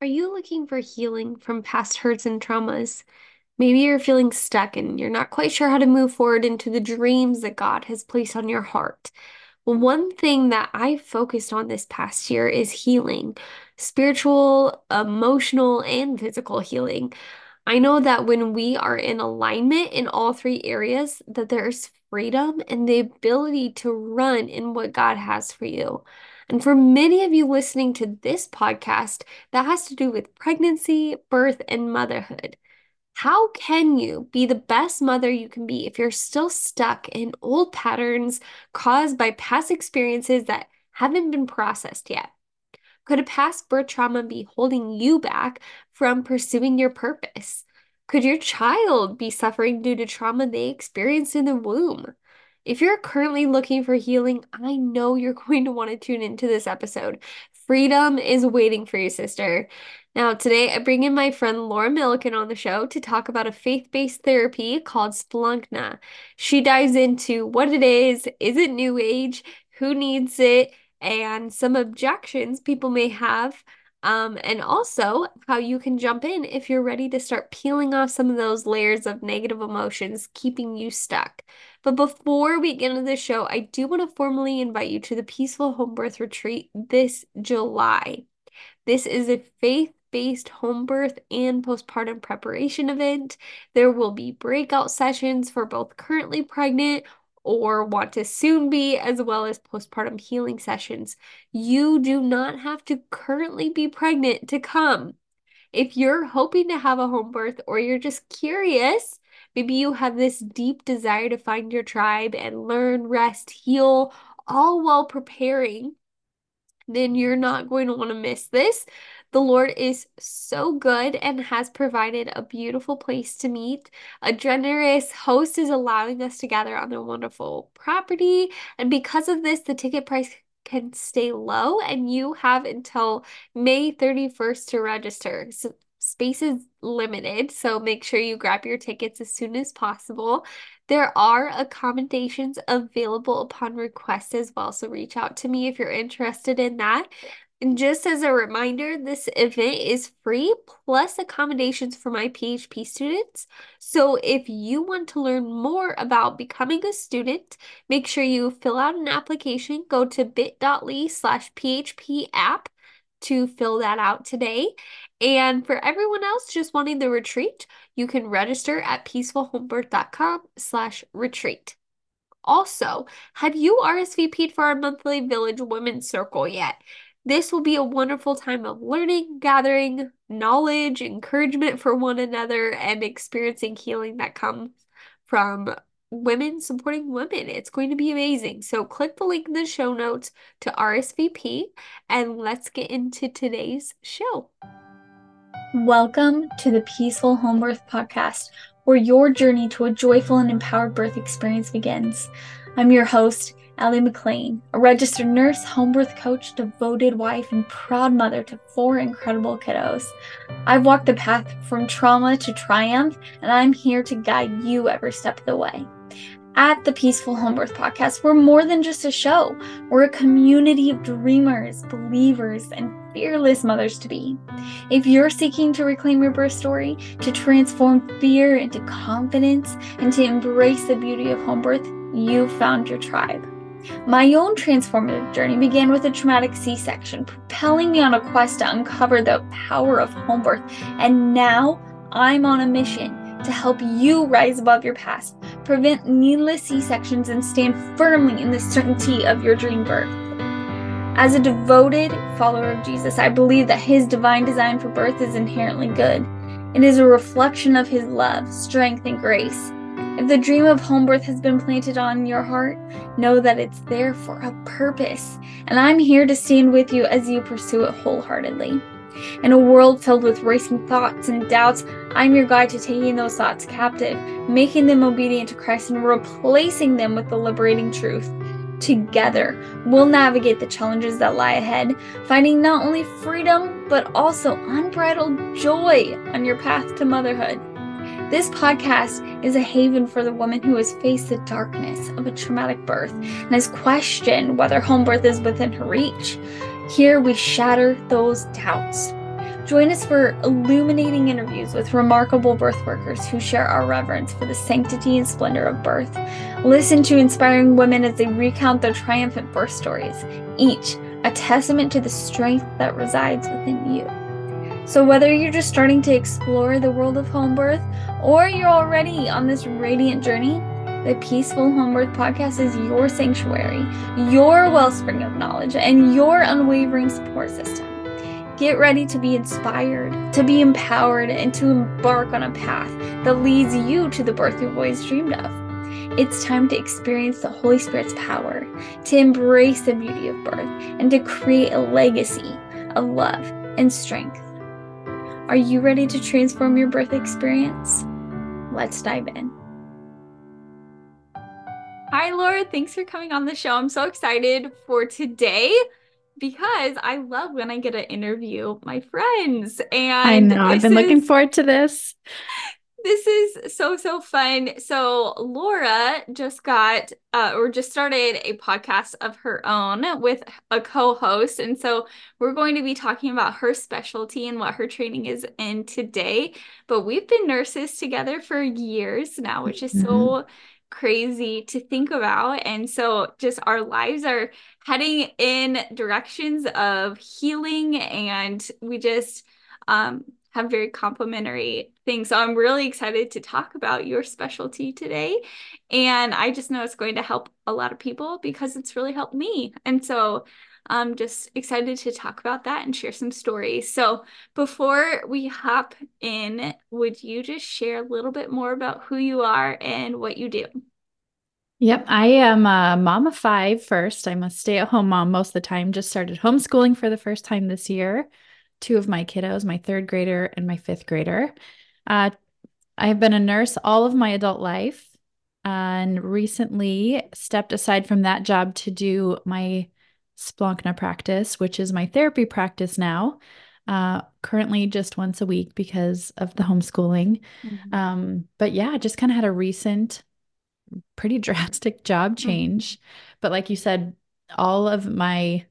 Are you looking for healing from past hurts and traumas? Maybe you're feeling stuck and you're not quite sure how to move forward into the dreams that God has placed on your heart. Well, one thing that I focused on this past year is healing, spiritual, emotional, and physical healing. I know that when we are in alignment in all three areas, that there's freedom and the ability to run in what God has for you. And for many of you listening to this podcast, that has to do with pregnancy, birth, and motherhood. How can you be the best mother you can be if you're still stuck in old patterns caused by past experiences that haven't been processed yet? Could a past birth trauma be holding you back from pursuing your purpose? Could your child be suffering due to trauma they experienced in the womb? If you're currently looking for healing, I know you're going to want to tune into this episode. Freedom is waiting for you, sister. Now, today I bring in my friend Laura Milliken on the show to talk about a faith-based therapy called Splankna. She dives into what it is it new age, who needs it, and some objections people may have, and also how you can jump in if you're ready to start peeling off some of those layers of negative emotions keeping you stuck. But before we get into the show, I do want to formally invite you to the Peaceful Homebirth Retreat this July. This is a faith-based home birth and postpartum preparation event. There will be breakout sessions for both currently pregnant or want to soon be, as well as postpartum healing sessions. You do not have to currently be pregnant to come. If you're hoping to have a home birth or you're just curious, maybe you have this deep desire to find your tribe and learn, rest, heal, all while preparing, then you're not going to want to miss this. The Lord is so good and has provided a beautiful place to meet. A generous host is allowing us to gather on their wonderful property. And because of this, the ticket price can stay low and you have until May 31st to register. So space is limited, so make sure you grab your tickets as soon as possible. There are accommodations available upon request as well, so reach out to me if you're interested in that. And just as a reminder, this event is free, plus accommodations for my PHP students. So if you want to learn more about becoming a student, make sure you fill out an application. Go to bit.ly/PHP app to fill that out today. And for everyone else just wanting the retreat, you can register at peacefulhomebirth.com/retreat. Also, have you RSVP'd for our monthly Village Women's Circle yet? This will be a wonderful time of learning, gathering knowledge, encouragement for one another, and experiencing healing that comes from women supporting women. It's going to be amazing. So click the link in the show notes to RSVP, and let's get into today's show. Welcome to the Peaceful Homebirth Podcast, where your journey to a joyful and empowered birth experience begins. I'm your host, Allie McLean, a registered nurse, home birth coach, devoted wife, and proud mother to 4 incredible kiddos. I've walked the path from trauma to triumph, and I'm here to guide you every step of the way. At the Peaceful Homebirth Podcast, we're more than just a show. We're a community of dreamers, believers, and fearless mothers-to-be. If you're seeking to reclaim your birth story, to transform fear into confidence, and to embrace the beauty of home birth, you found your tribe. My own transformative journey began with a traumatic C-section, propelling me on a quest to uncover the power of home birth. And now I'm on a mission to help you rise above your past, prevent needless C-sections, and stand firmly in the certainty of your dream birth. As a devoted follower of Jesus, I believe that his divine design for birth is inherently good. It is a reflection of his love, strength, and grace. If the dream of home birth has been planted on your heart, know that it's there for a purpose, and I'm here to stand with you as you pursue it wholeheartedly. In a world filled with racing thoughts and doubts, I'm your guide to taking those thoughts captive, making them obedient to Christ, and replacing them with the liberating truth. Together, we'll navigate the challenges that lie ahead, finding not only freedom, but also unbridled joy on your path to motherhood. This podcast is a haven for the woman who has faced the darkness of a traumatic birth and has questioned whether home birth is within her reach. Here we shatter those doubts. Join us for illuminating interviews with remarkable birth workers who share our reverence for the sanctity and splendor of birth. Listen to inspiring women as they recount their triumphant birth stories, each a testament to the strength that resides within you. So whether you're just starting to explore the world of home birth or you're already on this radiant journey, the Peaceful Homebirth Podcast is your sanctuary, your wellspring of knowledge, and your unwavering support system. Get ready to be inspired, to be empowered, and to embark on a path that leads you to the birth you've always dreamed of. It's time to experience the Holy Spirit's power, to embrace the beauty of birth, and to create a legacy of love and strength. Are you ready to transform your birth experience? Let's dive in. Hi, Laura. Thanks for coming on the show. I'm so excited for today because I love when I get to interview my friends. And I know. I've been looking forward to this. This is so fun. So Laura just started a podcast of her own with a co-host. And so we're going to be talking about her specialty and what her training is in today. But we've been nurses together for years now, which is so crazy to think about. And so just our lives are heading in directions of healing, and we just have very complementary things. So I'm really excited to talk about your specialty today. And I just know it's going to help a lot of people because it's really helped me. And so I'm just excited to talk about that and share some stories. So before we hop in, would you just share a little bit more about who you are and what you do? Yep. I am a mom of five first. I'm a stay-at-home mom most of the time. Just started homeschooling for the first time this year. Two of my kiddos, my third grader and my fifth grader. I have been a nurse all of my adult life and recently stepped aside from that job to do my Splankna practice, which is my therapy practice now, currently just once a week because of the homeschooling. But yeah, just kind of had a recent, pretty drastic job change. But like you said, all of my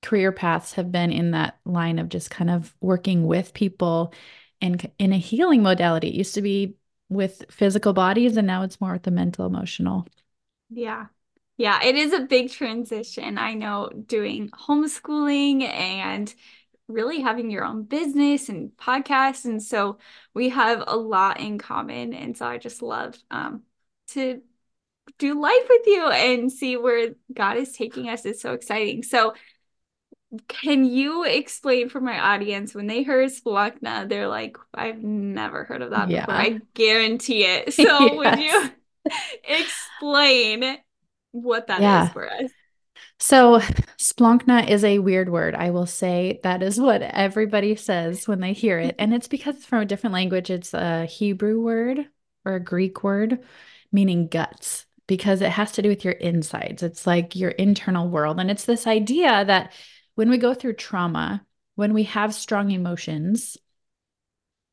career paths have been in that line of just kind of working with people and in a healing modality. It used to be with physical bodies, and now it's more with the mental, emotional. Yeah. Yeah, it is a big transition. I know, doing homeschooling and really having your own business and podcasts. And so we have a lot in common. And so I just love to do life with you and see where God is taking us. It's so exciting. So can you explain for my audience, when they heard Splankna, they're like, I've never heard of that before. I guarantee it. So Would you explain what that is for us? So Splankna is a weird word. I will say that is what everybody says when they hear it. And it's because it's from a different language. It's a Hebrew word or a Greek word meaning guts, because it has to do with your insides. It's like your internal world. And it's this idea that when we go through trauma, when we have strong emotions,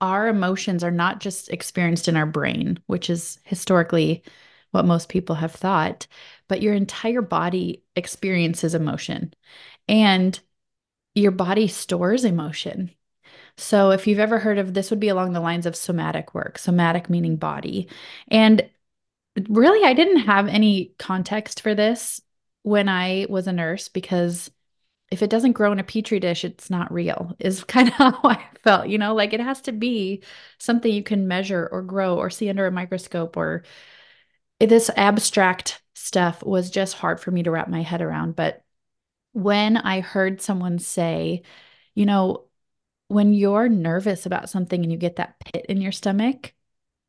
our emotions are not just experienced in our brain, which is historically what most people have thought, but your entire body experiences emotion and your body stores emotion. So if you've ever heard of, this would be along the lines of somatic work, somatic meaning body. And really, I didn't have any context for this when I was a nurse, because if it doesn't grow in a Petri dish, it's not real is kind of how I felt, you know, like it has to be something you can measure or grow or see under a microscope. Or this abstract stuff was just hard for me to wrap my head around. But when I heard someone say, you know, when you're nervous about something and you get that pit in your stomach,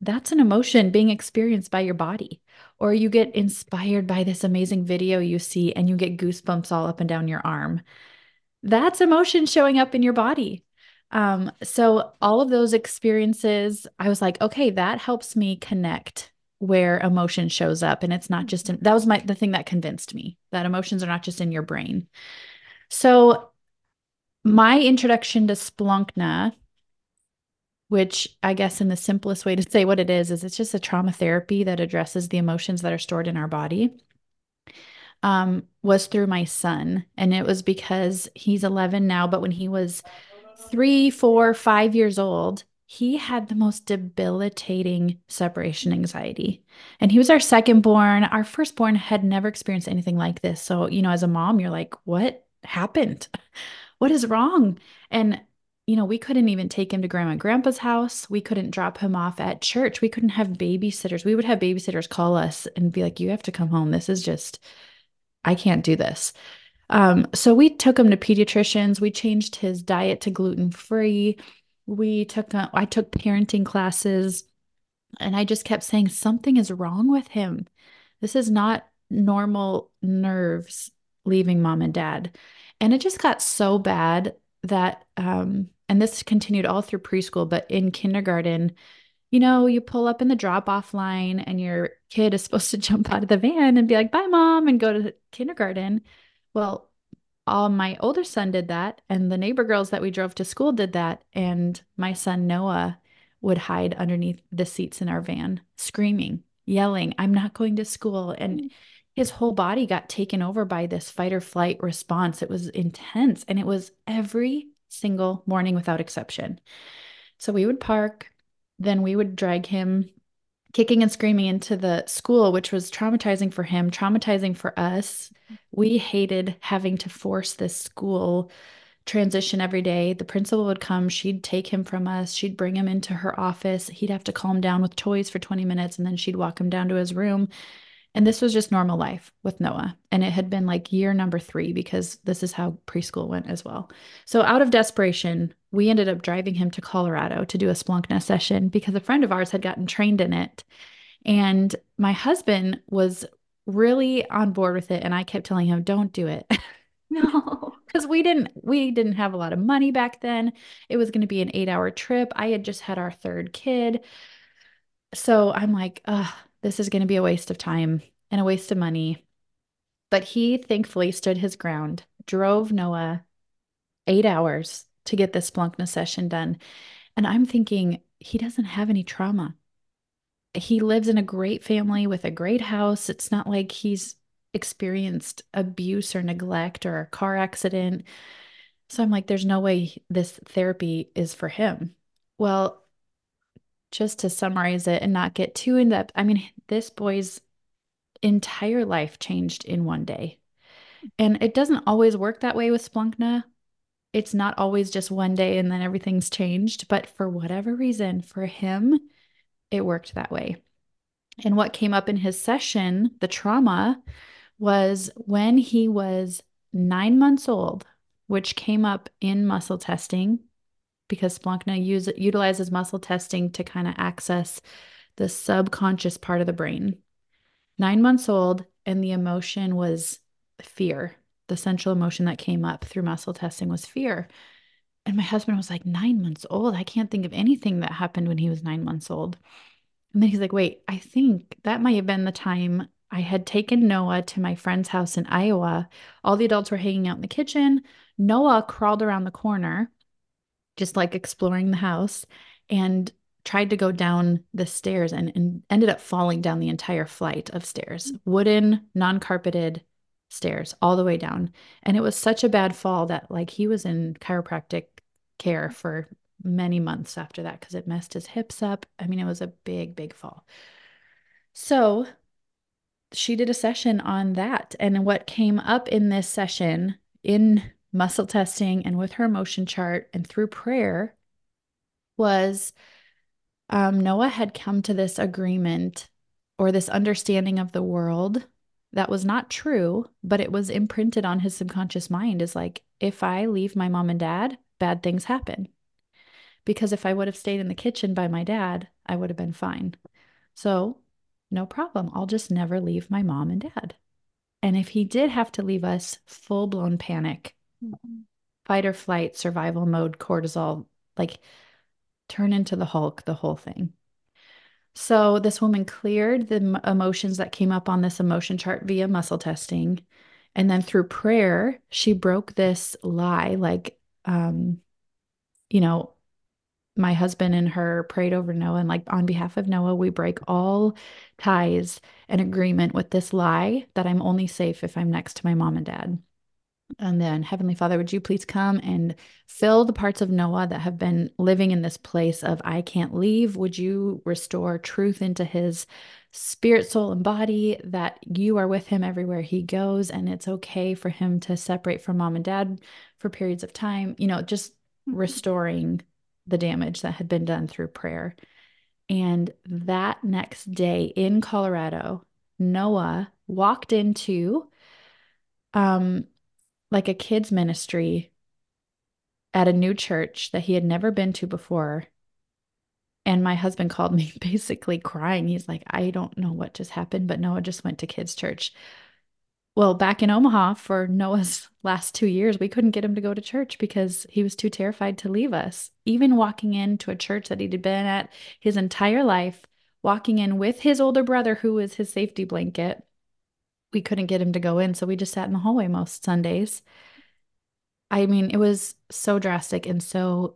that's an emotion being experienced by your body. Or you get inspired by this amazing video you see and you get goosebumps all up and down your arm. That's emotion showing up in your body. So all of those experiences, I was like, okay, that helps me connect where emotion shows up. And it's not just that was the thing that convinced me that emotions are not just in your brain. So my introduction to Splankna, which I guess in the simplest way to say what it is it's just a trauma therapy that addresses the emotions that are stored in our body, was through my son. And it was because he's 11 now, but when he was 3, 4, 5 years old, he had the most debilitating separation anxiety. And he was our second born. Our firstborn had never experienced anything like this. So, you know, as a mom, you're like, what happened? What is wrong? And, you know, we couldn't even take him to grandma and grandpa's house. We couldn't drop him off at church. We couldn't have babysitters. We would have babysitters call us and be like, you have to come home. This is just, I can't do this. So we took him to pediatricians. We changed his diet to gluten-free. I took parenting classes, and I just kept saying something is wrong with him. This is not normal nerves leaving mom and dad. And it just got so bad that, and this continued all through preschool, but in kindergarten, you know, you pull up in the drop-off line and your kid is supposed to jump out of the van and be like, bye mom, and go to kindergarten. Well, all my older son did that, and the neighbor girls that we drove to school did that, and my son Noah would hide underneath the seats in our van, screaming, yelling, I'm not going to school. And his whole body got taken over by this fight or flight response. It was intense, and it was every single morning without exception. So we would park, then we would drag him kicking and screaming into the school, which was traumatizing for him, traumatizing for us. We hated having to force this school transition every day. The principal would come, she'd take him from us, she'd bring him into her office, he'd have to calm down with toys for 20 minutes, and then she'd walk him down to his room. And this was just normal life with Noah. And it had been like year number 3, because this is how preschool went as well. So out of desperation, we ended up driving him to Colorado to do a Splankna session because a friend of ours had gotten trained in it. And my husband was really on board with it. And I kept telling him, don't do it. No, because we didn't have a lot of money back then. It was going to be an 8-hour trip. I had just had our third kid. So I'm like, this is going to be a waste of time and a waste of money. But he thankfully stood his ground, drove Noah 8 hours to get this Splankna session done. And I'm thinking, he doesn't have any trauma. He lives in a great family with a great house. It's not like he's experienced abuse or neglect or a car accident. So I'm like, there's no way this therapy is for him. Well, just to summarize it and not get too in depth, I mean, this boy's entire life changed in one day. And it doesn't always work that way with Splankna. It's not always just one day and then everything's changed, but for whatever reason, for him, it worked that way. And what came up in his session, the trauma, was when he was 9 months old, which came up in muscle testing because Splankna utilizes muscle testing to kind of access the subconscious part of the brain. 9 months old, and the emotion was fear. The central emotion that came up through muscle testing was fear. And my husband was like, 9 months old? I can't think of anything that happened when he was 9 months old. And then he's like, wait, I think that might have been the time I had taken Noah to my friend's house in Iowa. All the adults were hanging out in the kitchen. Noah crawled around the corner, just like exploring the house, and tried to go down the stairs and ended up falling down the entire flight of stairs, wooden, non-carpeted stairs all the way down. And it was such a bad fall that like he was in chiropractic care for many months after that because it messed his hips up. I mean, it was a big, big fall. So she did a session on that. And what came up in this session in muscle testing and with her emotion chart and through prayer was Noah had come to this agreement or this understanding of the world that was not true, but it was imprinted on his subconscious mind is like, if I leave my mom and dad, bad things happen. Because if I would have stayed in the kitchen by my dad, I would have been fine. So no problem. I'll just never leave my mom and dad. And if he did have to leave us, full-blown panic, fight or flight, survival mode, cortisol, like turn into the Hulk, the whole thing. So this woman cleared the emotions that came up on this emotion chart via muscle testing. And then through prayer, she broke this lie. Like, you know, my husband and her prayed over Noah and like on behalf of Noah, we break all ties and agreement with this lie that I'm only safe if I'm next to my mom and dad. And then, Heavenly Father, would you please come and fill the parts of Noah that have been living in this place of I can't leave? Would you restore truth into his spirit, soul, and body, that you are with him everywhere he goes, and it's okay for him to separate from mom and dad for periods of time, you know, just restoring the damage that had been done through prayer. And that next day in Colorado, Noah walked into like a kids ministry at a new church that he had never been to before. And my husband called me basically crying. He's like, I don't know what just happened, but Noah just went to kids church. Well, back in Omaha for Noah's last 2 years, we couldn't get him to go to church because he was too terrified to leave us. Even walking into a church that he'd been at his entire life, walking in with his older brother, who was his safety blanket, we couldn't get him to go in. So we just sat in the hallway most Sundays. I mean, it was so drastic and so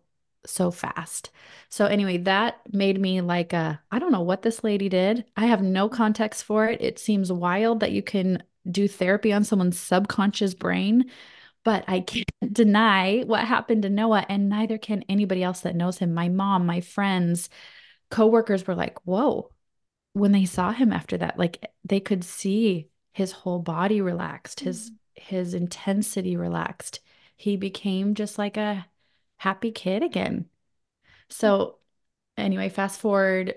fast. So anyway, that made me like, I don't know what this lady did. I have no context for it. It seems wild that you can do therapy on someone's subconscious brain, but I can't deny what happened to Noah, and neither can anybody else that knows him. My mom, my friends, coworkers were like, whoa, when they saw him after that, like they could see his whole body relaxed, his intensity relaxed. He became just like a happy kid again. So anyway, fast forward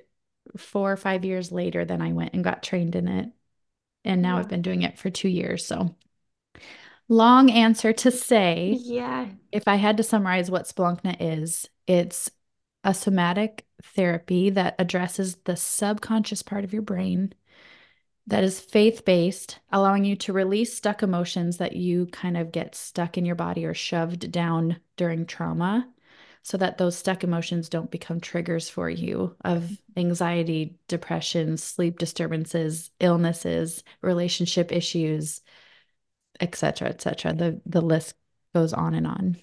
4 or 5 years later, then I went and got trained in it. And now I've been doing it for 2 years. So long answer to say, if I had to summarize what Splankna is, it's a somatic therapy that addresses the subconscious part of your brain that is faith-based, allowing you to release stuck emotions that you kind of get stuck in your body or shoved down during trauma, so that those stuck emotions don't become triggers for you of anxiety, depression, sleep disturbances, illnesses, relationship issues, et cetera, et cetera. The list goes on and on.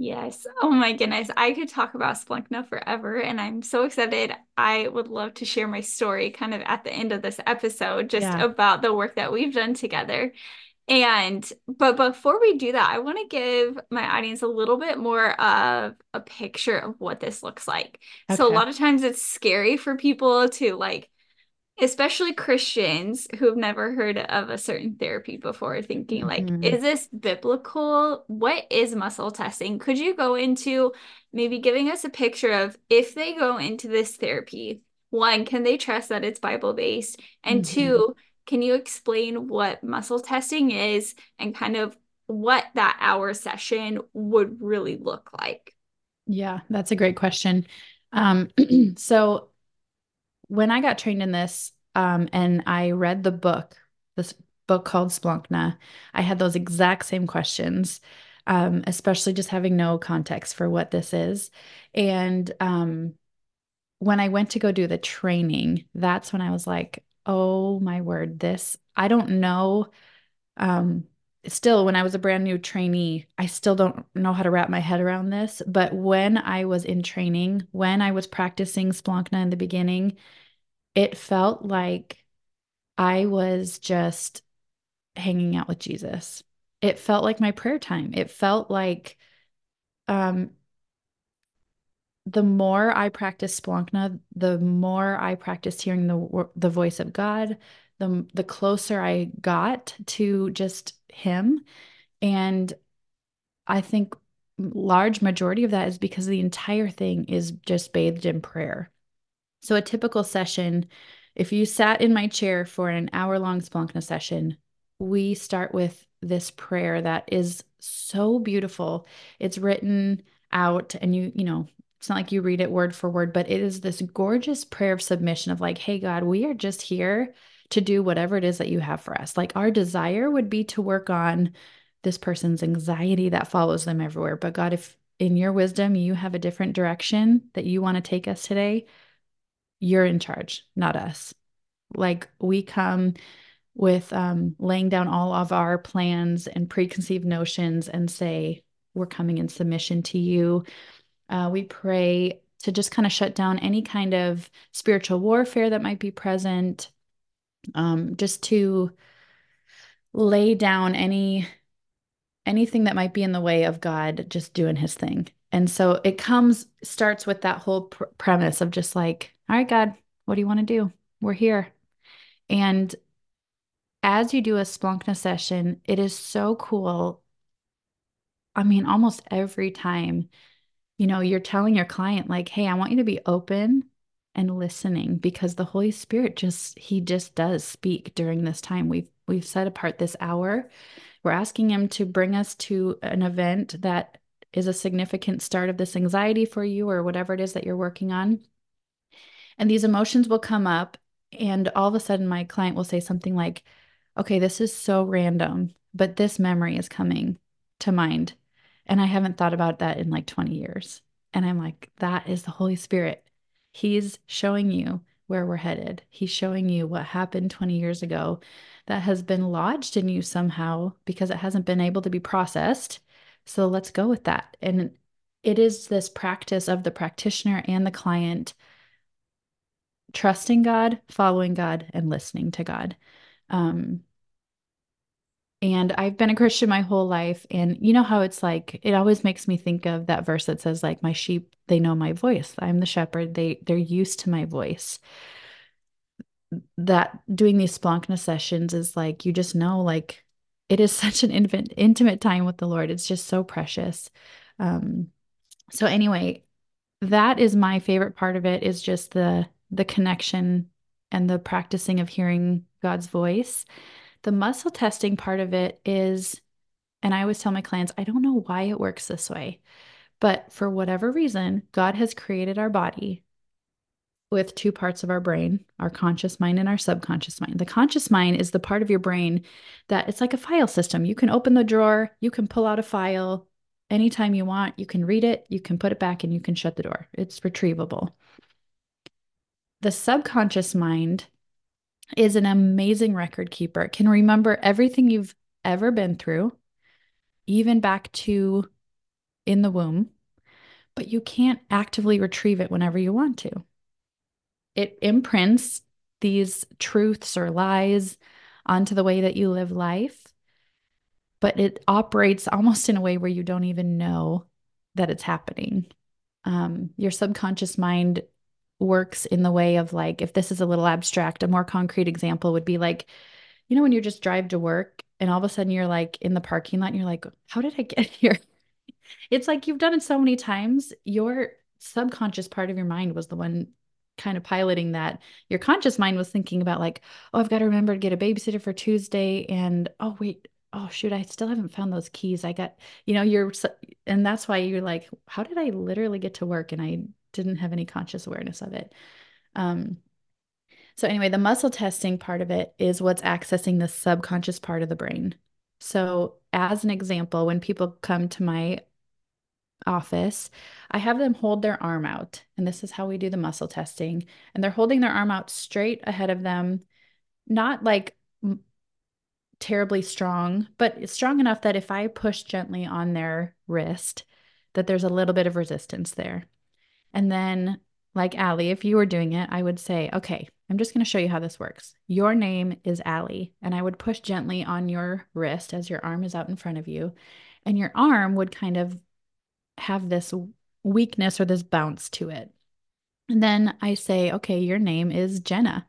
Yes. Oh my goodness. I could talk about Splankna forever, and I'm so excited. I would love to share my story kind of at the end of this episode, just about the work that we've done together. But before we do that, I want to give my audience a little bit more of a picture of what this looks like. Okay. So a lot of times it's scary for people to, like, especially Christians who've never heard of a certain therapy before, thinking like, is this biblical? What is muscle testing? Could you go into maybe giving us a picture of, if they go into this therapy, one, can they trust that it's Bible-based? And two, can you explain what muscle testing is and kind of what that hour session would really look like? Yeah, that's a great question. So when I got trained in this, and I read the book, this book called Splankna, I had those exact same questions, especially just having no context for what this is. And when I went to go do the training, that's when I was like, oh my word, this, I don't know. Still, when I was a brand new trainee, I still don't know how to wrap my head around this. But when I was in training, when I was practicing Splankna in the beginning, it felt like I was just hanging out with Jesus. It felt like my prayer time. It felt like, the more I practiced Splankna, the more I practiced hearing the voice of God, the closer I got to just him. And I think large majority of that is because the entire thing is just bathed in prayer. So a typical session, if you sat in my chair for an hour-long Splankna session, we start with this prayer that is so beautiful. It's written out, and you know, it's not like you read it word for word, but it is this gorgeous prayer of submission of like, hey, God, we are just here to do whatever it is that you have for us. Like, our desire would be to work on this person's anxiety that follows them everywhere. But God, if in your wisdom, you have a different direction that you want to take us today, you're in charge, not us. Like, we come with laying down all of our plans and preconceived notions and say, we're coming in submission to you. We pray to just kind of shut down any kind of spiritual warfare that might be present, just to lay down any anything that might be in the way of God just doing his thing. And so it starts with that whole premise of just like, all right, God, what do you want to do? We're here. And as you do a Splankna session, it is so cool. I mean, almost every time, you know, you're telling your client like, hey, I want you to be open and listening, because the Holy Spirit he just does speak during this time. We've set apart this hour. We're asking him to bring us to an event that is a significant start of this anxiety for you or whatever it is that you're working on. And these emotions will come up, and all of a sudden my client will say something like, okay, this is so random, but this memory is coming to mind. And I haven't thought about that in like 20 years. And I'm like, that is the Holy Spirit. He's showing you where we're headed. He's showing you what happened 20 years ago that has been lodged in you somehow because it hasn't been able to be processed. So let's go with that. And it is this practice of the practitioner and the client trusting God, following God, and listening to God. And I've been a Christian my whole life. And you know how it's like, it always makes me think of that verse that says like, my sheep, they know my voice. I'm the shepherd. They're used to my voice. That doing these Splankna sessions is like, you just know, like, it is such an intimate time with the Lord. It's just so precious. So anyway, that is my favorite part of it, is just the connection and the practicing of hearing God's voice. The muscle testing part of it is, and I always tell my clients, I don't know why it works this way, but for whatever reason, God has created our body with two parts of our brain, our conscious mind and our subconscious mind. The conscious mind is the part of your brain that it's like a file system. You can open the drawer, you can pull out a file anytime you want, you can read it, you can put it back, and you can shut the door. It's retrievable. The subconscious mind is an amazing record keeper. It can remember everything you've ever been through, even back to in the womb, but you can't actively retrieve it whenever you want to. It imprints these truths or lies onto the way that you live life, but it operates almost in a way where you don't even know that it's happening. Your subconscious mind works in the way of like, if this is a little abstract, a more concrete example would be like, you know, when you just drive to work and all of a sudden you're like in the parking lot and you're like, how did I get here? It's like, you've done it so many times. Your subconscious part of your mind was the one kind of piloting that. Your conscious mind was thinking about like, oh, I've got to remember to get a babysitter for Tuesday. And oh, wait, oh shoot, I still haven't found those keys. I got, you know, and that's why you're like, how did I literally get to work? And I didn't have any conscious awareness of it. So anyway, the muscle testing part of it is what's accessing the subconscious part of the brain. So as an example, when people come to my office, I have them hold their arm out. And this is how we do the muscle testing. And they're holding their arm out straight ahead of them, not like terribly strong, but it's strong enough that if I push gently on their wrist, that there's a little bit of resistance there. And then, like Allie, if you were doing it, I would say, okay, I'm just going to show you how this works. Your name is Allie. And I would push gently on your wrist as your arm is out in front of you. And your arm would kind of have this weakness or this bounce to it. And then I say, okay, your name is Jenna.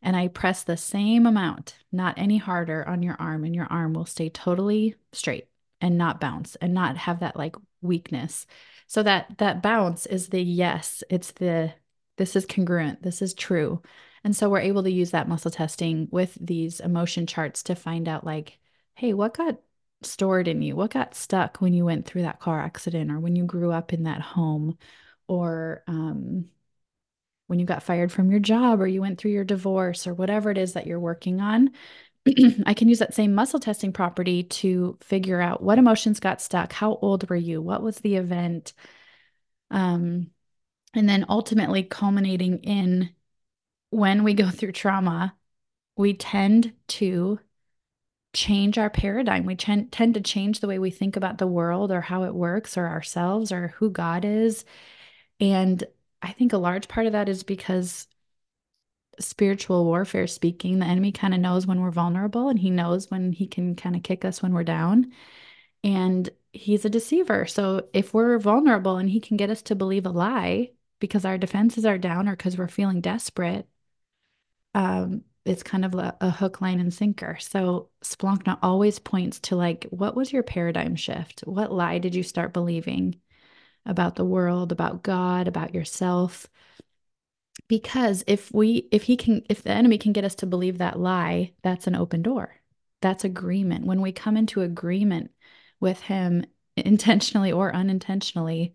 And I press the same amount, not any harder, on your arm. And your arm will stay totally straight and not bounce and not have that like weakness. So that bounce is the yes, this is congruent, this is true. And so we're able to use that muscle testing with these emotion charts to find out like, hey, what got stored in you? What got stuck when you went through that car accident, or when you grew up in that home, or when you got fired from your job, or you went through your divorce, or whatever it is that you're working on. I can use that same muscle testing property to figure out what emotions got stuck. How old were you? What was the event? And then ultimately culminating in, when we go through trauma, we tend to change our paradigm. We tend to change the way we think about the world or how it works or ourselves or who God is. And I think a large part of that is because, spiritual warfare speaking, the enemy kind of knows when we're vulnerable, and he knows when he can kind of kick us when we're down. and he's a deceiver. So if we're vulnerable and he can get us to believe a lie because our defenses are down or because we're feeling desperate, it's kind of a hook, line, and sinker. So Splankna always points to, like, what was your paradigm shift? What lie did you start believing about the world, about God, about yourself? Because if the enemy can get us to believe that lie, that's an open door. That's agreement. When we come into agreement with him, intentionally or unintentionally,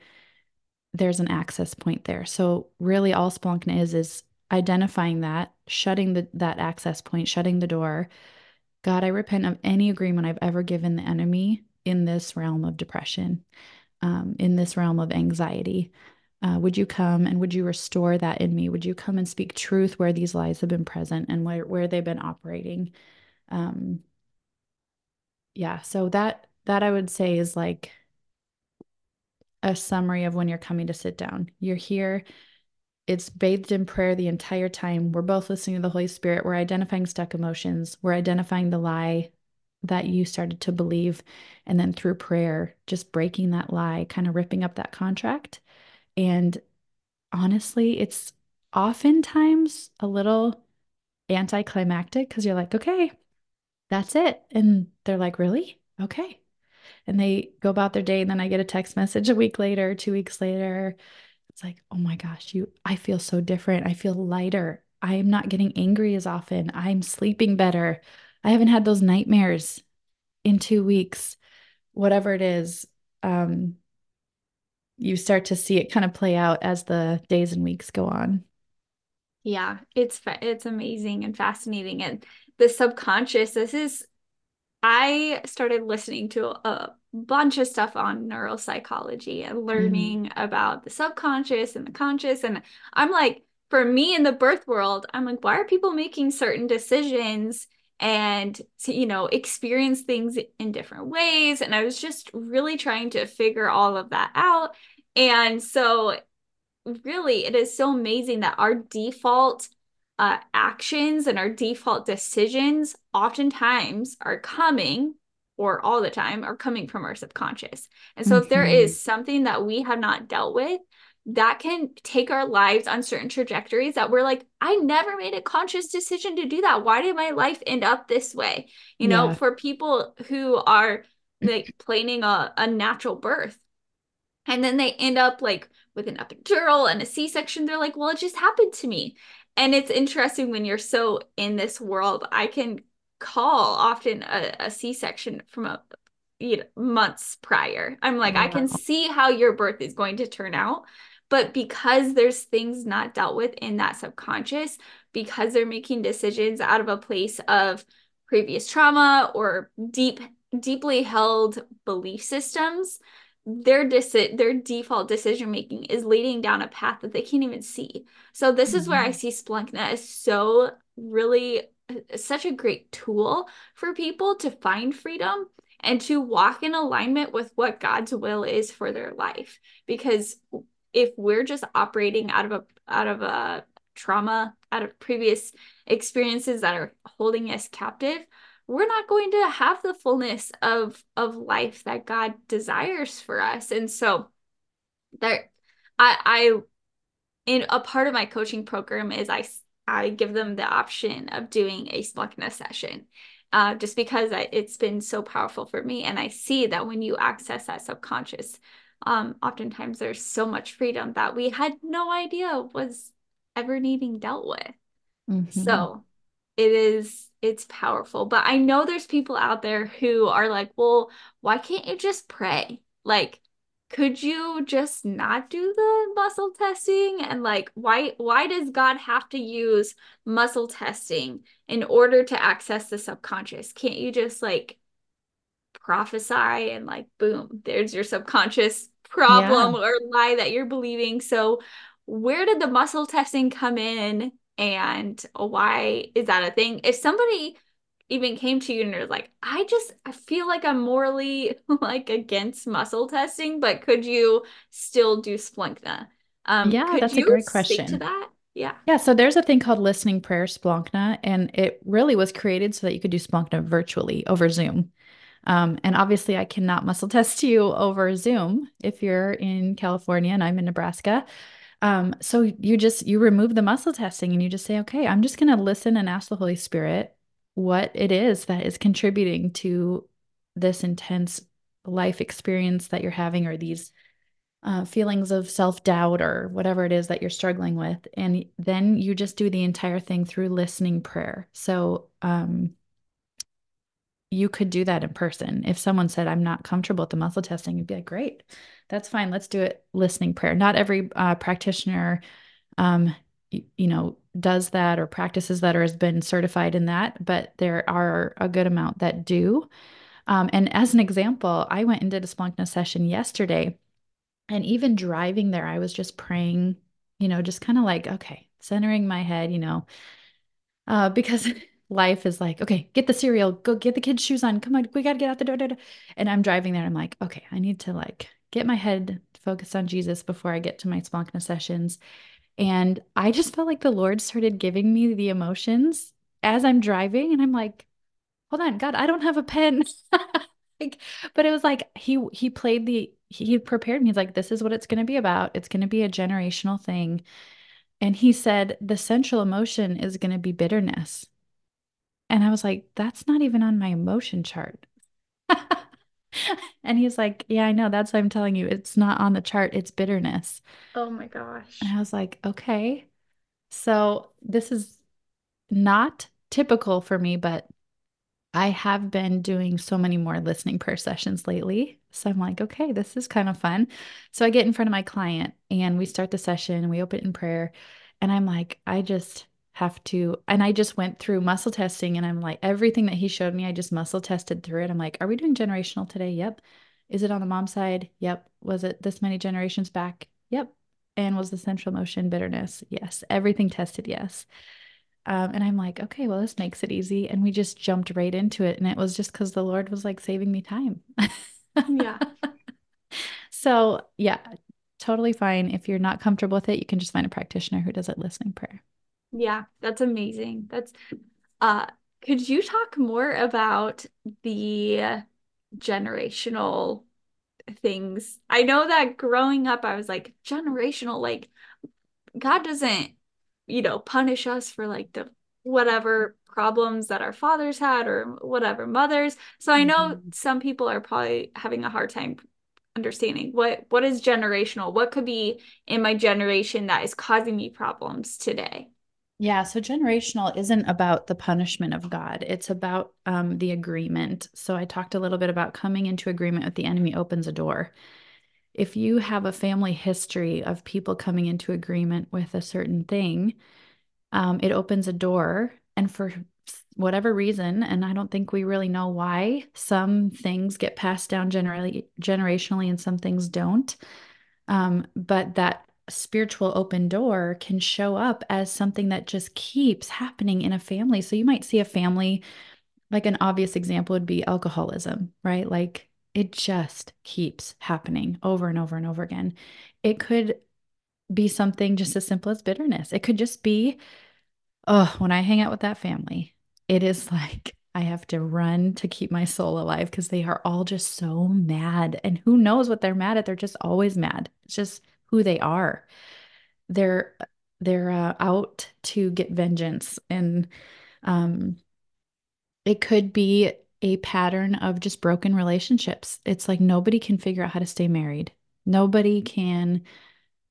there's an access point there. So really all Splankna is identifying that, shutting that access point, shutting the door. God, I repent of any agreement I've ever given the enemy in this realm of depression, in this realm of anxiety. Would you come and would you restore that in me? Would you come and speak truth where these lies have been present and where they've been operating? So that I would say is like a summary of when you're coming to sit down. You're here. It's bathed in prayer the entire time. We're both listening to the Holy Spirit. We're identifying stuck emotions. We're identifying the lie that you started to believe. And then through prayer, just breaking that lie, kind of ripping up that contract. And honestly, it's oftentimes a little anticlimactic because you're like, okay, that's it. And they're like, really? Okay. And they go about their day. And then I get a text message a week later, 2 weeks later. It's like, oh my gosh, I feel so different. I feel lighter. I am not getting angry as often. I'm sleeping better. I haven't had those nightmares in 2 weeks, whatever it is. You start to see it kind of play out as the days and weeks go on. Yeah, it's amazing and fascinating. And the subconscious, I started listening to a bunch of stuff on neuropsychology and learning about the subconscious and the conscious. And I'm like, for me in the birth world, I'm like, why are people making certain decisions and, you know, experience things in different ways? And I was just really trying to figure all of that out. And so really, it is so amazing that our default actions and our default decisions oftentimes are coming, or all the time are coming, from our subconscious. And so if there is something that we have not dealt with, that can take our lives on certain trajectories that we're like, I never made a conscious decision to do that. Why did my life end up this way? You know, for people who are like planning a natural birth, and then they end up like with an epidural and a C-section, they're like, well, it just happened to me. And it's interesting when you're so in this world. I can call often a C-section from months prior. I'm like, I can see how your birth is going to turn out. But because there's things not dealt with in that subconscious, because they're making decisions out of a place of previous trauma or deeply held belief systems, their default decision-making is leading down a path that they can't even see. So this is where I see Splankna is so really such a great tool for people to find freedom and to walk in alignment with what God's will is for their life. Because if we're just operating out of a trauma, out of previous experiences that are holding us captive, we're not going to have the fullness of life that God desires for us. And so there, I in a part of my coaching program is I give them the option of doing a Splankna session, just because it's been so powerful for me. And I see that when you access that subconscious, oftentimes there's so much freedom that we had no idea was ever needing dealt with. So it's powerful. But I know there's people out there who are like, well, why can't you just pray? Like, could you just not do the muscle testing? And like, why does God have to use muscle testing in order to access the subconscious? Can't you just like prophesy and like, boom, there's your subconscious problem or lie that you're believing. So where did the muscle testing come in? And why is that a thing? If somebody even came to you and they're like, I feel like I'm morally like against muscle testing, but could you still do Splankna? That's a great question. Could you speak to that? Yeah. So there's a thing called listening prayer Splankna, and it really was created so that you could do Splankna virtually over Zoom. And obviously I cannot muscle test you over Zoom if you're in California and I'm in Nebraska. So you remove the muscle testing and you just say, okay, I'm just going to listen and ask the Holy Spirit what it is that is contributing to this intense life experience that you're having, or these feelings of self-doubt or whatever it is that you're struggling with. And then you just do the entire thing through listening prayer. So, you could do that in person. If someone said, I'm not comfortable with the muscle testing, you'd be like, great, that's fine. Let's do it. Listening prayer. Not every practitioner, does that or practices that or has been certified in that, but there are a good amount that do. And as an example, I went and did a Splankna session yesterday, and even driving there, I was just praying, just kind of like, okay, centering my head, because life is like, okay, get the cereal, go get the kids' shoes on. Come on, we got to get out the door. And I'm driving there. And I'm like, okay, I need to get my head focused on Jesus before I get to my Splankna sessions. And I just felt like the Lord started giving me the emotions as I'm driving. And I'm like, hold on, God, I don't have a pen. But it was like, he prepared me. He's like, this is what it's going to be about. It's going to be a generational thing. And he said, the central emotion is going to be bitterness. And I was like, that's not even on my emotion chart. And he's like, yeah, I know. That's why I'm telling you. It's not on the chart. It's bitterness. Oh my gosh. And I was like, okay, so this is not typical for me, but I have been doing so many more listening prayer sessions lately. So I'm like, okay, this is kind of fun. So I get in front of my client and we start the session and we open in prayer. And I'm like, I just went through muscle testing, and I'm like, everything that he showed me, I just muscle tested through it. I'm like, are we doing generational today? Yep. Is it on the mom side? Yep. Was it this many generations back? Yep. And was the central emotion bitterness? Yes. Everything tested. Yes. And I'm like, okay, well, this makes it easy. And we just jumped right into it. And it was just because the Lord was like saving me time. Yeah. So yeah, totally fine. If you're not comfortable with it, you can just find a practitioner who does it listening prayer. Yeah, that's amazing. That's, could you talk more about the generational things? I know that growing up, I was like, generational, like God doesn't, punish us for the whatever problems that our fathers had or whatever mothers. So I know some people are probably having a hard time understanding what is generational, what could be in my generation that is causing me problems today. Yeah. So generational isn't about the punishment of God. It's about the agreement. So I talked a little bit about coming into agreement with the enemy opens a door. If you have a family history of people coming into agreement with a certain thing, it opens a door. And for whatever reason, and I don't think we really know why, some things get passed down generationally and some things don't. But that spiritual open door can show up as something that just keeps happening in a family. So you might see a family, like an obvious example would be alcoholism, right? Like it just keeps happening over and over and over again. It could be something just as simple as bitterness. It could just be, oh, when I hang out with that family, it is like, I have to run to keep my soul alive because they are all just so mad, and who knows what they're mad at. They're just always mad. It's just who they are. They're out to get vengeance. And, it could be a pattern of just broken relationships. It's like, nobody can figure out how to stay married. Nobody can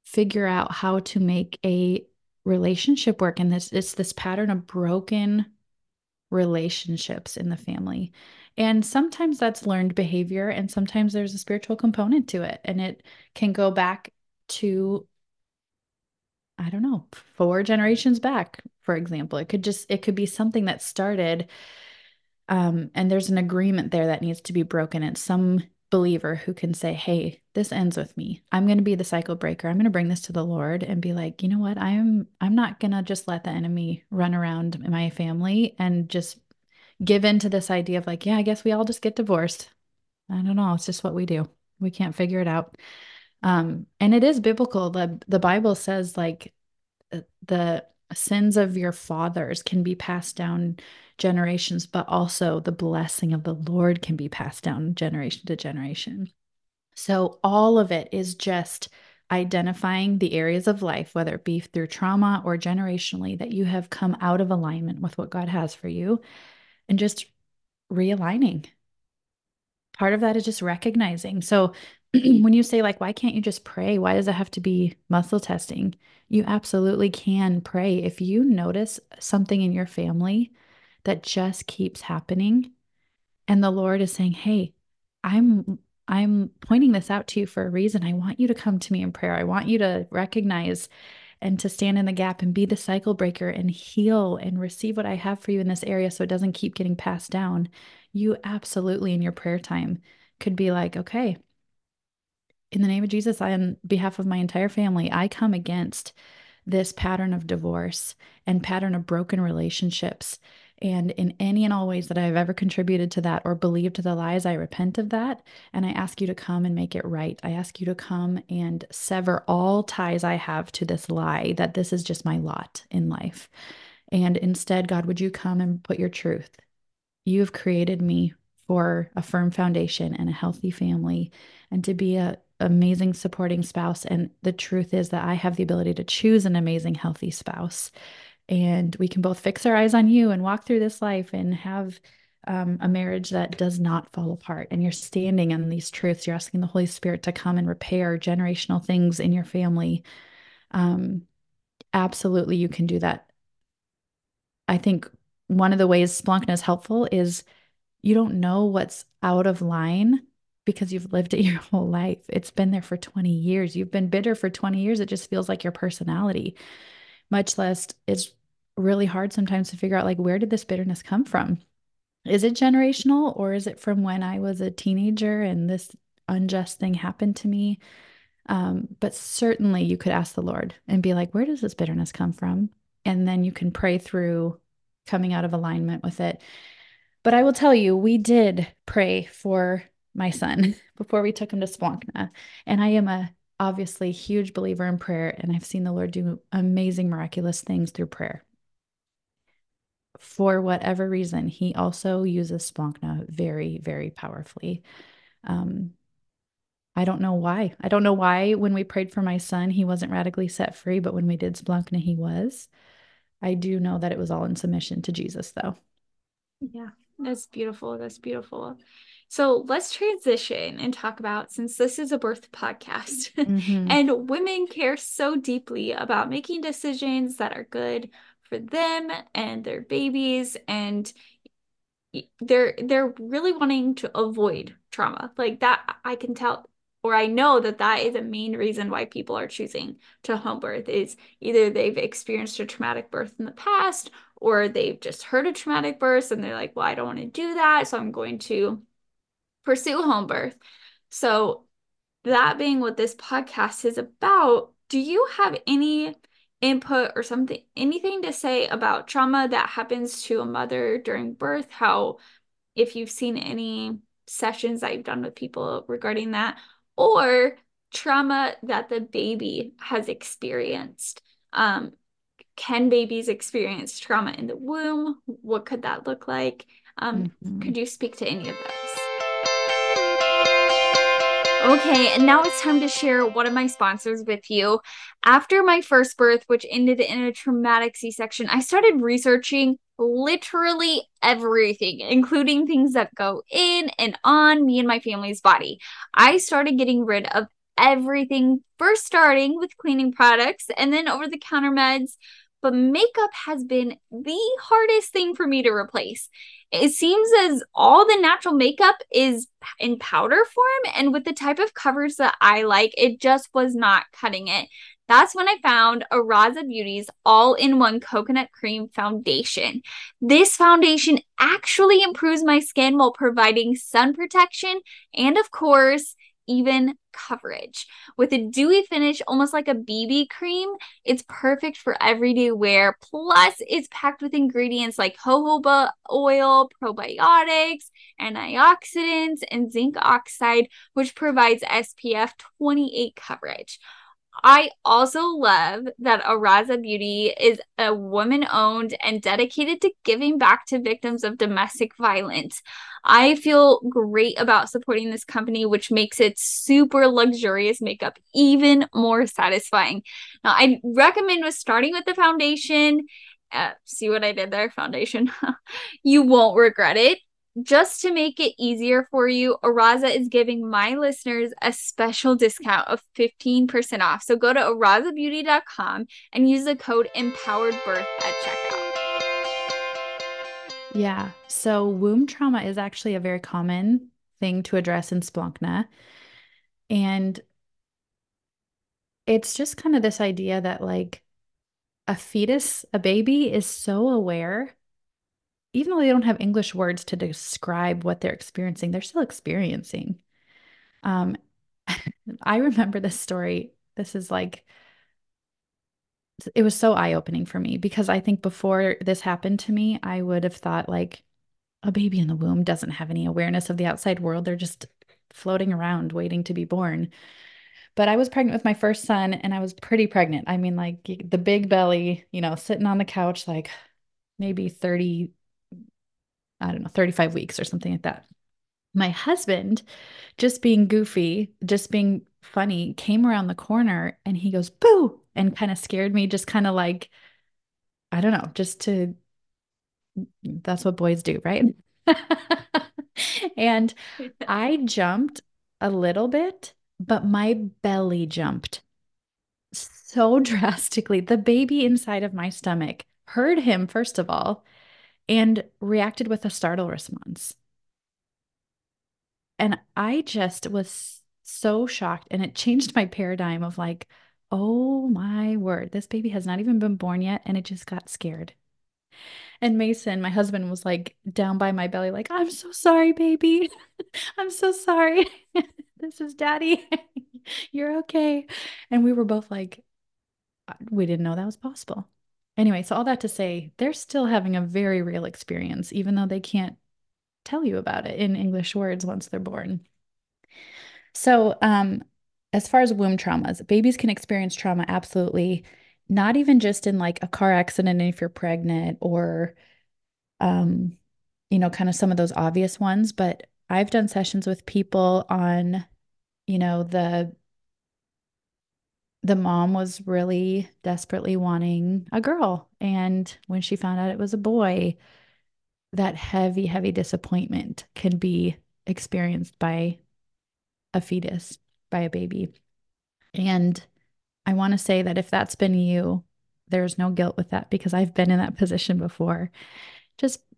figure out how to make a relationship work. And it's this pattern of broken relationships in the family. And sometimes that's learned behavior. And sometimes there's a spiritual component to it, and it can go back to, I don't know, 4 generations back, for example. It could be something that started, and there's an agreement there that needs to be broken. It's some believer who can say, hey, this ends with me. I'm going to be the cycle breaker. I'm going to bring this to the Lord and be like, you know what? I'm not going to just let the enemy run around my family and just give into this idea of like, yeah, I guess we all just get divorced. I don't know. It's just what we do. We can't figure it out. And it is biblical. The Bible says like the sins of your fathers can be passed down generations, but also the blessing of the Lord can be passed down generation to generation. So all of it is just identifying the areas of life, whether it be through trauma or generationally, that you have come out of alignment with what God has for you, and just realigning. Part of that is just recognizing. So when you say, like, why can't you just pray? Why does it have to be muscle testing? You absolutely can pray. If you notice something in your family that just keeps happening and the Lord is saying, hey, I'm pointing this out to you for a reason. I want you to come to me in prayer. I want you to recognize and to stand in the gap and be the cycle breaker and heal and receive what I have for you in this area so it doesn't keep getting passed down. You absolutely in your prayer time could be like, okay, in the name of Jesus, on behalf of my entire family, I come against this pattern of divorce and pattern of broken relationships. And in any and all ways that I've ever contributed to that or believed the lies, I repent of that. And I ask you to come and make it right. I ask you to come and sever all ties I have to this lie that this is just my lot in life. And instead, God, would you come and put your truth? You've created me for a firm foundation and a healthy family and to be a amazing supporting spouse. And the truth is that I have the ability to choose an amazing, healthy spouse, and we can both fix our eyes on you and walk through this life and have a marriage that does not fall apart. And you're standing on these truths. You're asking the Holy Spirit to come and repair generational things in your family. Absolutely. You can do that. I think one of the ways Splankna is helpful is you don't know what's out of line because you've lived it your whole life. It's been there for 20 years. You've been bitter for 20 years. It just feels like your personality, much less it's really hard sometimes to figure out, like, where did this bitterness come from? Is it generational, or is it from when I was a teenager and this unjust thing happened to me? But certainly you could ask the Lord and be like, where does this bitterness come from? And then you can pray through coming out of alignment with it. But I will tell you, we did pray for my son before we took him to Splankna. And I am obviously huge believer in prayer, and I've seen the Lord do amazing, miraculous things through prayer. For whatever reason, he also uses Splankna very, very powerfully. I don't know why. I don't know why when we prayed for my son, he wasn't radically set free, but when we did Splankna, he was. I do know that it was all in submission to Jesus, though. Yeah, that's beautiful. That's beautiful. So let's transition and talk about, since this is a birth podcast, mm-hmm. and women care so deeply about making decisions that are good for them and their babies, and they're really wanting to avoid trauma. Like that, I can tell, or I know that is a main reason why people are choosing to home birth, is either they've experienced a traumatic birth in the past, or they've just heard a traumatic birth and they're like, well, I don't want to do that, so I'm going to pursue home birth. So that being what this podcast is about, do you have any input or anything to say about trauma that happens to a mother during birth? How, if you've seen any sessions that you've done with people regarding that, or trauma that the baby has experienced? Can babies experience trauma in the womb? What could that look like? Mm-hmm. Could you speak to any of those? Okay, and now it's time to share one of my sponsors with you. After my first birth, which ended in a traumatic C-section, I started researching literally everything, including things that go in and on me and my family's body. I started getting rid of everything, first starting with cleaning products and then over-the-counter meds. But makeup has been the hardest thing for me to replace. It seems as all the natural makeup is in powder form, and with the type of covers that I like, it just was not cutting it. That's when I found Araza Beauty's all-in-one coconut cream foundation. This foundation actually improves my skin while providing sun protection and, of course, even coverage. With a dewy finish, almost like a BB cream, it's perfect for everyday wear. Plus, it's packed with ingredients like jojoba oil, probiotics, antioxidants, and zinc oxide, which provides SPF 28 coverage. I also love that Araza Beauty is a woman-owned and dedicated to giving back to victims of domestic violence. I feel great about supporting this company, which makes its super luxurious makeup even more satisfying. Now, I recommend starting with the foundation. See what I did there? Foundation. You won't regret it. Just to make it easier for you, Araza is giving my listeners a special discount of 15% off. So go to arazabeauty.com and use the code EMPOWEREDBIRTH at checkout. Yeah. So womb trauma is actually a very common thing to address in Splankna. And it's just kind of this idea that like a fetus, a baby is so aware, even though they don't have English words to describe what they're experiencing, they're still experiencing. I remember this story. This is like, it was so eye-opening for me because I think before this happened to me, I would have thought like a baby in the womb doesn't have any awareness of the outside world. They're just floating around waiting to be born. But I was pregnant with my first son and I was pretty pregnant. I mean, like the big belly, you know, sitting on the couch, like maybe 35 weeks or something like that. My husband, just being goofy, just being funny, came around the corner and he goes, boo, and kind of scared me, just kind of like, I don't know, that's what boys do, right? And I jumped a little bit, but my belly jumped so drastically. The baby inside of my stomach heard him, first of all, and reacted with a startle response. And I just was so shocked. And it changed my paradigm of like, oh my word, this baby has not even been born yet. And it just got scared. And Mason, my husband, was like down by my belly, like, I'm so sorry, baby. I'm so sorry. This is daddy. You're okay. And we were both like, we didn't know that was possible. Anyway, so all that to say, they're still having a very real experience, even though they can't tell you about it in English words once they're born. So as far as womb traumas, babies can experience trauma, absolutely. Not even just in like a car accident if you're pregnant or, you know, kind of some of those obvious ones. But I've done sessions with people on, you know, the mom was really desperately wanting a girl. And when she found out it was a boy, that heavy, heavy disappointment can be experienced by a fetus, by a baby. And I want to say that if that's been you, there's no guilt with that because I've been in that position before.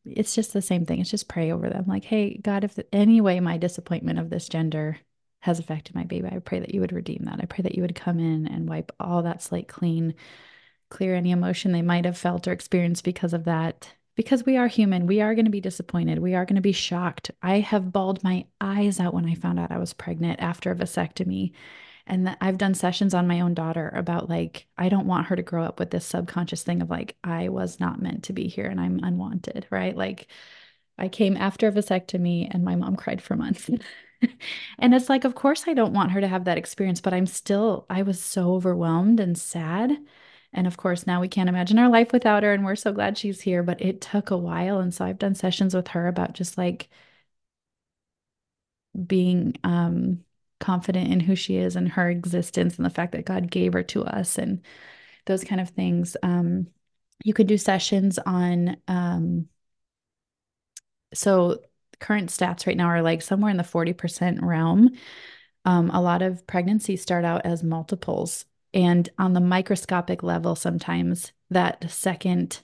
It's just the same thing. It's just pray over them. Like, hey, God, if any way my disappointment of this gender has affected my baby, I pray that you would redeem that. I pray that you would come in and wipe all that slate clean, clear any emotion they might have felt or experienced because of that. Because we are human. We are going to be disappointed. We are going to be shocked. I have bawled my eyes out when I found out I was pregnant after a vasectomy. And I've done sessions on my own daughter about like, I don't want her to grow up with this subconscious thing of like, I was not meant to be here and I'm unwanted, right? Like I came after a vasectomy and my mom cried for months. And it's like, of course I don't want her to have that experience, but I was so overwhelmed and sad. And of course now we can't imagine our life without her and we're so glad she's here, but it took a while. And so I've done sessions with her about just like being confident in who she is and her existence and the fact that God gave her to us and those kind of things. You could do sessions on, so current stats right now are like somewhere in the 40% realm. A lot of pregnancies start out as multiples, and on the microscopic level, sometimes that second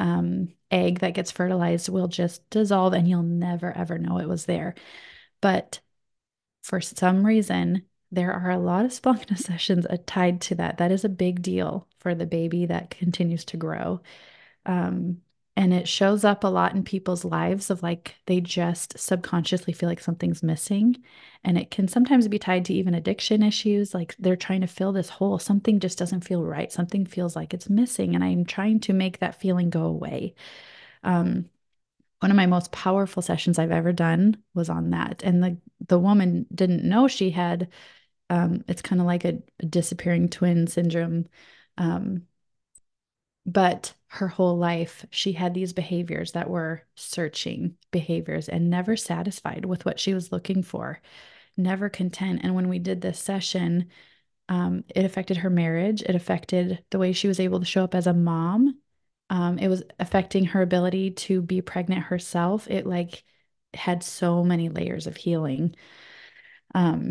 egg that gets fertilized will just dissolve and you'll never, ever know it was there. But for some reason, there are a lot of Splankna sessions tied to that. That is a big deal for the baby that continues to grow. And it shows up a lot in people's lives of like, they just subconsciously feel like something's missing. And it can sometimes be tied to even addiction issues. Like they're trying to fill this hole. Something just doesn't feel right. Something feels like it's missing. And I'm trying to make that feeling go away. One of my most powerful sessions I've ever done was on that. And the woman didn't know she had It's kind of like a disappearing twin syndrome. But her whole life, she had these behaviors that were searching behaviors and never satisfied with what she was looking for, never content. And when we did this session, it affected her marriage. It affected the way she was able to show up as a mom. It was affecting her ability to be pregnant herself. It like had so many layers of healing. So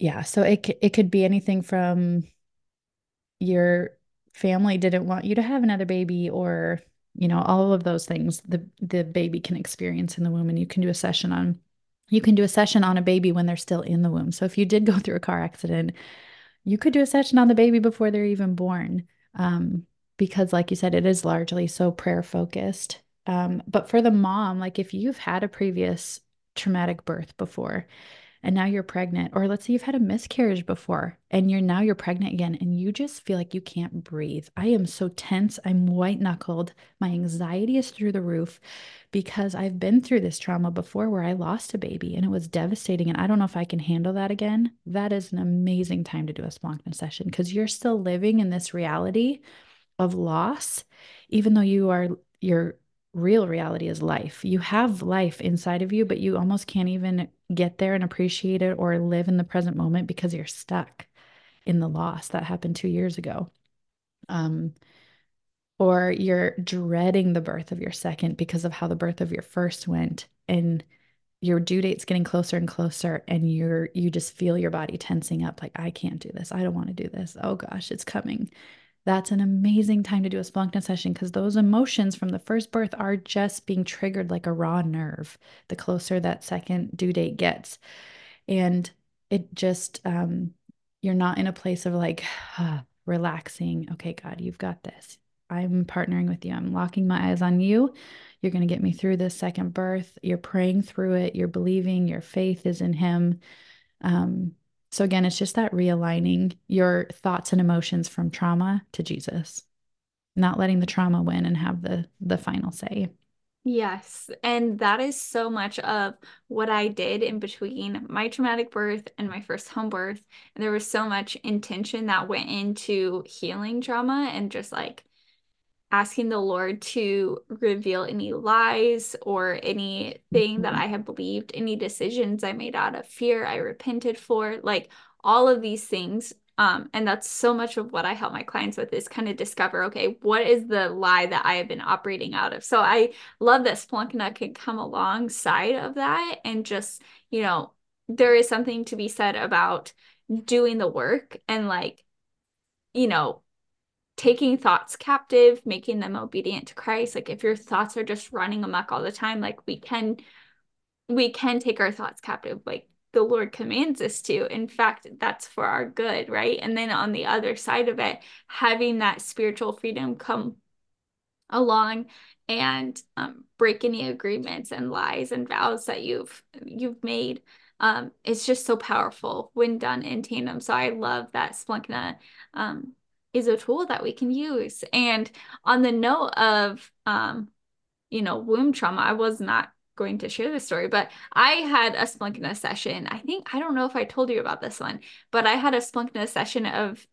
it could be anything from your family didn't want you to have another baby, or, you know, all of those things the baby can experience in the womb. And you can do a session on a baby when they're still in the womb. So if you did go through a car accident, you could do a session on the baby before they're even born. Because like you said, it is largely so prayer focused. But for the mom, like if you've had a previous traumatic birth before, and now you're pregnant, or let's say you've had a miscarriage before and now you're pregnant again, and you just feel like you can't breathe. I am so tense. I'm white knuckled. My anxiety is through the roof because I've been through this trauma before where I lost a baby and it was devastating. And I don't know if I can handle that again. That is an amazing time to do a Splankna session because you're still living in this reality of loss, even though your real reality is life. You have life inside of you, but you almost can't even get there and appreciate it or live in the present moment because you're stuck in the loss that happened 2 years ago. Or you're dreading the birth of your second because of how the birth of your first went, and your due date's getting closer and closer, and you just feel your body tensing up. Like, I can't do this. I don't want to do this. Oh gosh, it's coming. That's an amazing time to do a Splankna session because those emotions from the first birth are just being triggered like a raw nerve the closer that second due date gets. And it just, you're not in a place of like relaxing. Okay, God, you've got this. I'm partnering with you. I'm locking my eyes on you. You're going to get me through this second birth. You're praying through it. You're believing. Your faith is in Him. So again, it's just that realigning your thoughts and emotions from trauma to Jesus, not letting the trauma win and have the final say. Yes. And that is so much of what I did in between my traumatic birth and my first home birth. And there was so much intention that went into healing trauma and just like asking the Lord to reveal any lies or anything that I had believed, any decisions I made out of fear, I repented for, like all of these things. And that's so much of what I help my clients with is kind of discover, okay, what is the lie that I have been operating out of? So I love that Splankna can come alongside of that. And just, you know, there is something to be said about doing the work and like, you know, taking thoughts captive, making them obedient to Christ. Like if your thoughts are just running amok all the time, like we can take our thoughts captive, like the Lord commands us to. In fact, that's for our good, right? And then on the other side of it, having that spiritual freedom come along and break any agreements and lies and vows that you've made. It's just so powerful when done in tandem. So I love that Splankna is a tool that we can use. And on the note of, you know, womb trauma, I was not going to share this story, but I had a Splankna session. I don't know if I told you about this one, but I had a Splankna session of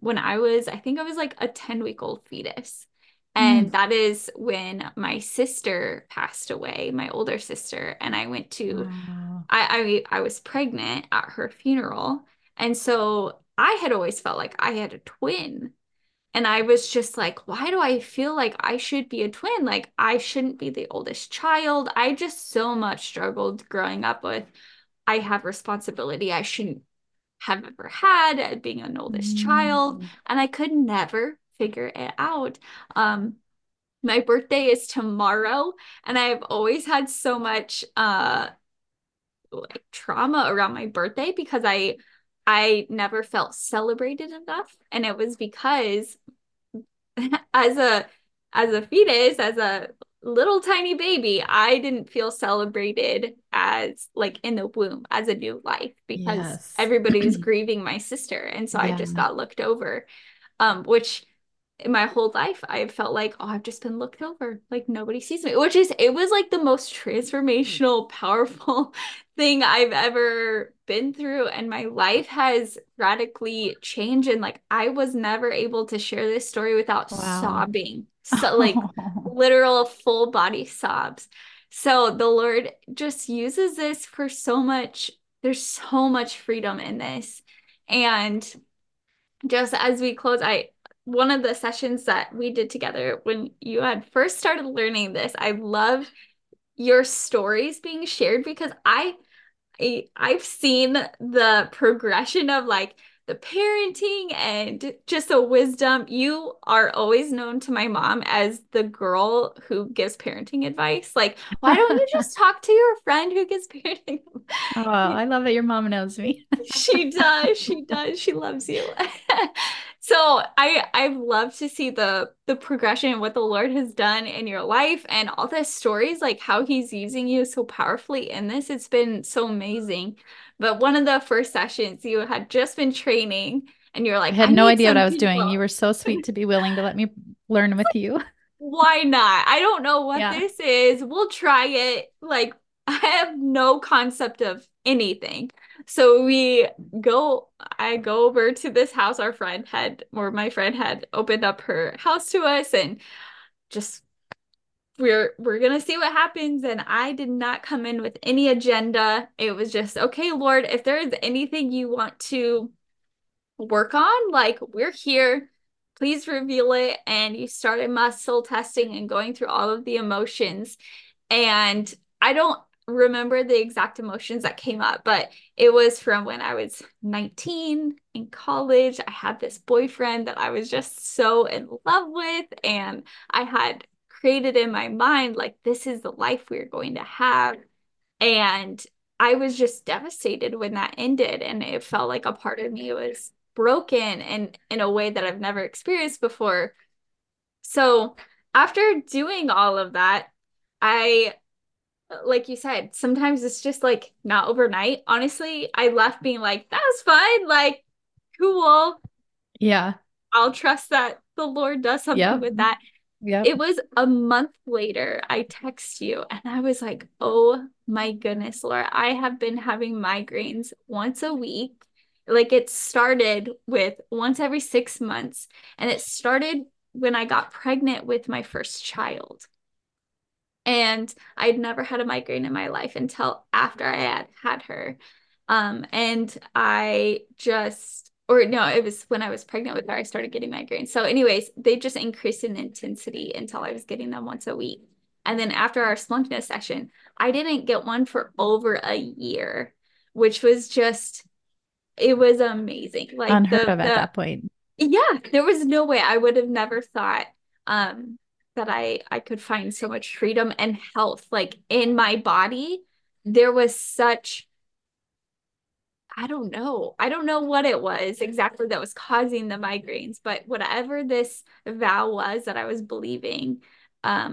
when I was like a 10-week-old fetus. And that is when my sister passed away, my older sister. And I went to, wow. I was pregnant at her funeral. And so I had always felt like I had a twin, and I was just like, why do I feel like I should be a twin? Like I shouldn't be the oldest child. I just so much struggled growing up with, I have responsibility I shouldn't have ever had being an oldest child. And I could never figure it out. My birthday is tomorrow, and I've always had so much, like trauma around my birthday because I never felt celebrated enough. And it was because as a fetus, as a little tiny baby, I didn't feel celebrated as like in the womb as a new life because everybody's grieving my sister. And so I just got looked over, which my whole life I felt like, oh, I've just been looked over. Like nobody sees me, it was like the most transformational, powerful thing I've ever been through, and my life has radically changed. And like, I was never able to share this story without sobbing. So like literal full body sobs. So the Lord just uses this for so much. There's so much freedom in this. And just as we close, one of the sessions that we did together when you had first started learning this, I loved your stories being shared, because I've seen the progression of like the parenting and just the wisdom. You are always known to my mom as the girl who gives parenting advice. Like, why don't you just talk to your friend who gives parenting? Oh, I love that your mom knows me. She does. She does. She loves you. So I've loved to see the progression and what the Lord has done in your life and all the stories, like how he's using you so powerfully in this. It's been so amazing. But one of the first sessions, you had just been training and you're like, I had no idea what I was doing. You were so sweet to be willing to let me learn with you. Why not? I don't know what this is. We'll try it. Like, I have no concept of anything. So I go over to this house. My friend had opened up her house to us, and just, we're going to see what happens. And I did not come in with any agenda. It was just, okay, Lord, if there is anything you want to work on, like, we're here, please reveal it. And you started muscle testing and going through all of the emotions. And I don't remember the exact emotions that came up, but it was from when I was 19 in college. I had this boyfriend that I was just so in love with, and I had created in my mind, like, this is the life we're going to have. And I was just devastated when that ended, and it felt like a part of me was broken, and in a way that I've never experienced before. So after doing all of that, like you said, sometimes it's just like not overnight. Honestly, I left being like, that was fun. Like, cool. Yeah. I'll trust that the Lord does something with that. Yeah. It was a month later, I text you and I was like, oh my goodness, Laura, I have been having migraines once a week. Like, it started with once every 6 months, and it started when I got pregnant with my first child. And I'd never had a migraine in my life until after I had her. It was when I was pregnant with her, I started getting migraines. So anyways, they just increased in intensity until I was getting them once a week. And then after our Splankna session, I didn't get one for over a year, which was just, it was amazing. Like, unheard of at that point. Yeah, there was no way. I would have never thought, that I could find so much freedom and health. Like, in my body, there was such, I don't know what it was exactly that was causing the migraines, but whatever this vow was that I was believing, I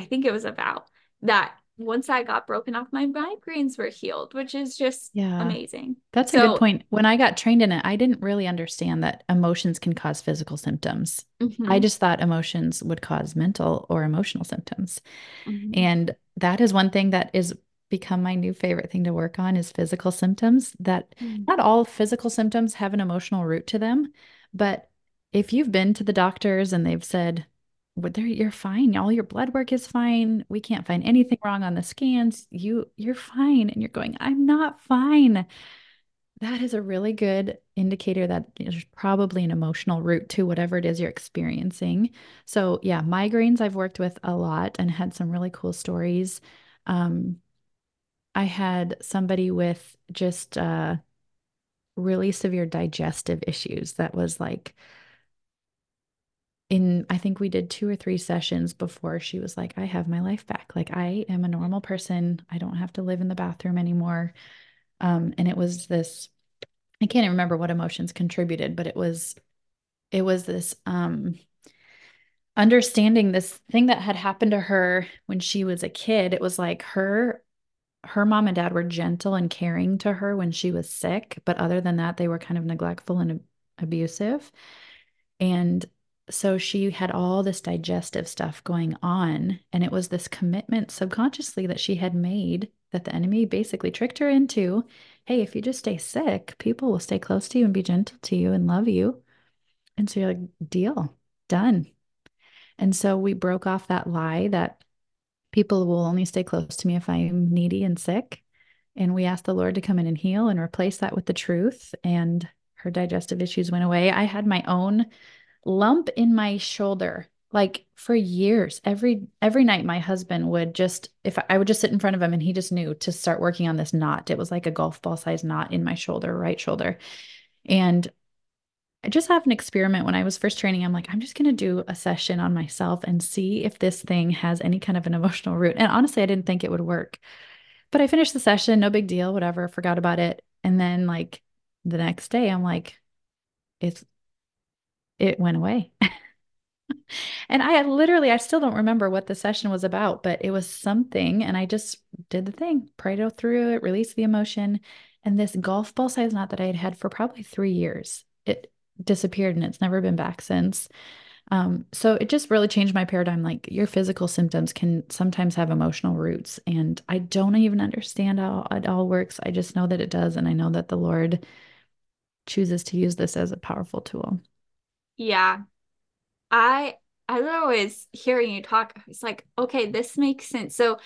think it was a vow that once I got broken off, my migraines were healed, which is just amazing. That's a good point. When I got trained in it, I didn't really understand that emotions can cause physical symptoms. Mm-hmm. I just thought emotions would cause mental or emotional symptoms. Mm-hmm. And that is one thing that is become my new favorite thing to work on, is physical symptoms. That not all physical symptoms have an emotional root to them, but if you've been to the doctors and they've said, you're fine. All your blood work is fine. We can't find anything wrong on the scans. You're fine. And you're going, I'm not fine. That is a really good indicator that there's probably an emotional root to whatever it is you're experiencing. So yeah, migraines I've worked with a lot and had some really cool stories. I had somebody with just really severe digestive issues that was like, I think we did 2 or 3 sessions before she was like, I have my life back. Like, I am a normal person. I don't have to live in the bathroom anymore. And it was this, I can't even remember what emotions contributed, but it was this understanding this thing that had happened to her when she was a kid. It was like her mom and dad were gentle and caring to her when she was sick. But other than that, they were kind of neglectful and abusive. And so she had all this digestive stuff going on, and it was this commitment subconsciously that she had made that the enemy basically tricked her into hey, if you just stay sick, people will stay close to you and be gentle to you and love you. And so you're like, deal, done. And so we broke off that lie that people will only stay close to me if I'm needy and sick. And we asked the Lord to come in and heal and replace that with the truth. And her digestive issues went away. I had my own lump in my shoulder, like for years. Every night my husband would just, if I would just sit in front of him and he just knew to start working on this knot. It was like a golf ball size knot in my shoulder, right shoulder. And I just have an experiment. When I was first training, I'm like, I'm just going to do a session on myself and see if this thing has any kind of an emotional root. And honestly, I didn't think it would work, but I finished the session, no big deal, whatever, forgot about it. And then like the next day I'm like, it went away. And I had literally, I still don't remember what the session was about, but it was something. And I just did the thing, prayed through it, released the emotion. And this golf ball size knot that I had had for probably 3 years, it disappeared and it's never been back since. So it just really changed my paradigm. Like your physical symptoms can sometimes have emotional roots, and I don't even understand how it all works. I just know that it does. And I know that the Lord chooses to use this as a powerful tool. Yeah. I always hearing you talk, it's like, okay, this makes sense. So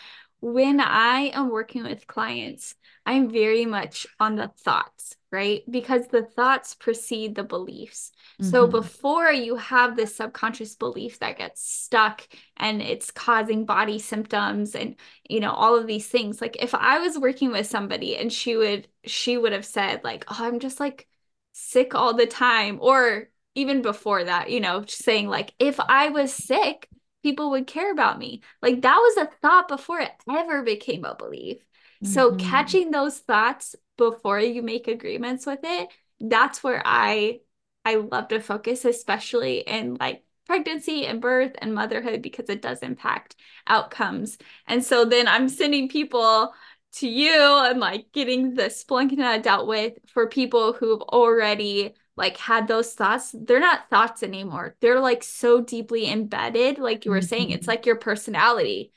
when I am working with clients, I'm very much on the thoughts, right? Because the thoughts precede the beliefs. Mm-hmm. So before you have this subconscious belief that gets stuck and it's causing body symptoms and, you know, all of these things, like if I was working with somebody and she would have said like, oh, I'm just like sick all the time. Or even before that, you know, saying like, if I was sick, people would care about me. Like that was a thought before it ever became a belief. Mm-hmm. So catching those thoughts before you make agreements with it, that's where I love to focus, especially in like pregnancy and birth and motherhood, because it does impact outcomes. And so then I'm sending people to you and like getting the Splankna dealt with for people who've already like had those thoughts. They're not thoughts anymore. They're like so deeply embedded. Like you were saying, it's like your personality.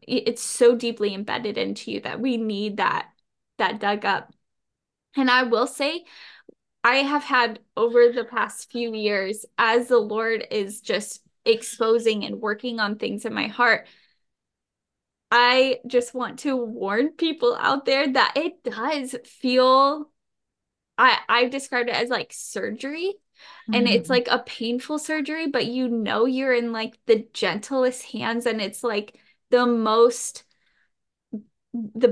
It's so deeply embedded into you that we need that dug up. And I will say, I have had over the past few years, as the Lord is just exposing and working on things in my heart, I just want to warn people out there that it does feel, I've described it as like surgery, and it's like a painful surgery, but you know, you're in like the gentlest hands, and it's like the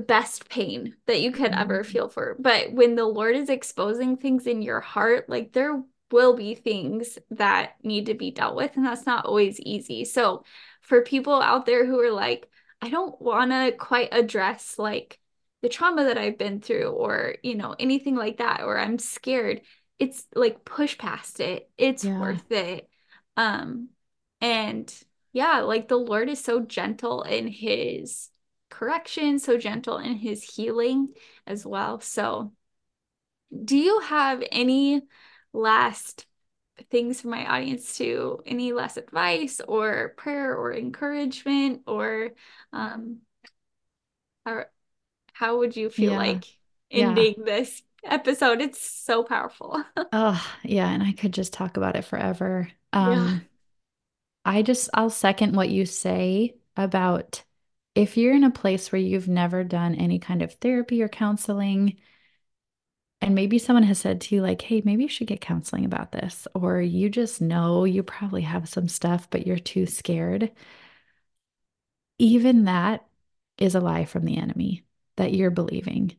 best pain that you could ever feel for. But when the Lord is exposing things in your heart, like there will be things that need to be dealt with. And that's not always easy. So for people out there who are like, I don't want to quite address like the trauma that I've been through, or, you know, anything like that, or I'm scared, it's like push past it. It's worth it. And yeah, like the Lord is so gentle in his correction, so gentle in his healing as well. So do you have any last things for my audience to, any last advice or prayer or encouragement, or how would you feel like ending this episode? It's so powerful. Oh yeah. And I could just talk about it forever. I'll second what you say about if you're in a place where you've never done any kind of therapy or counseling, and maybe someone has said to you like, hey, maybe you should get counseling about this, or you just know you probably have some stuff, but you're too scared. Even that is a lie from the enemy that you're believing.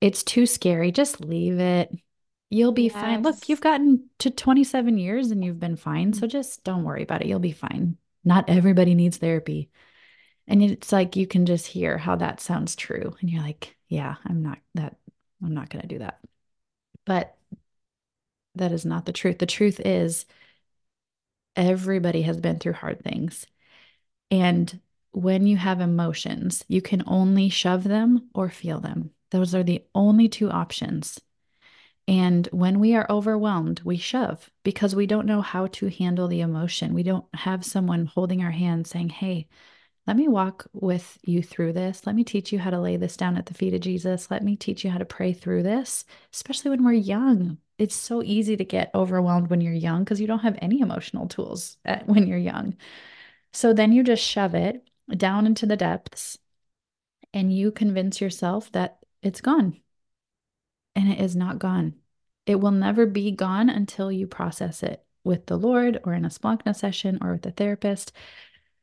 It's too scary. Just leave it. You'll be fine. Look, you've gotten to 27 years and you've been fine. So just don't worry about it. You'll be fine. Not everybody needs therapy. And it's like, you can just hear how that sounds true. And you're like, yeah, I'm not going to do that. But that is not the truth. The truth is everybody has been through hard things. And when you have emotions, you can only shove them or feel them. Those are the only two options. And when we are overwhelmed, we shove because we don't know how to handle the emotion. We don't have someone holding our hand saying, hey, let me walk with you through this. Let me teach you how to lay this down at the feet of Jesus. Let me teach you how to pray through this, especially when we're young. It's so easy to get overwhelmed when you're young because you don't have any emotional tools when you're young. So then you just shove it down into the depths and you convince yourself that it's gone. And it is not gone. It will never be gone until you process it with the Lord or in a Splankna session or with a therapist.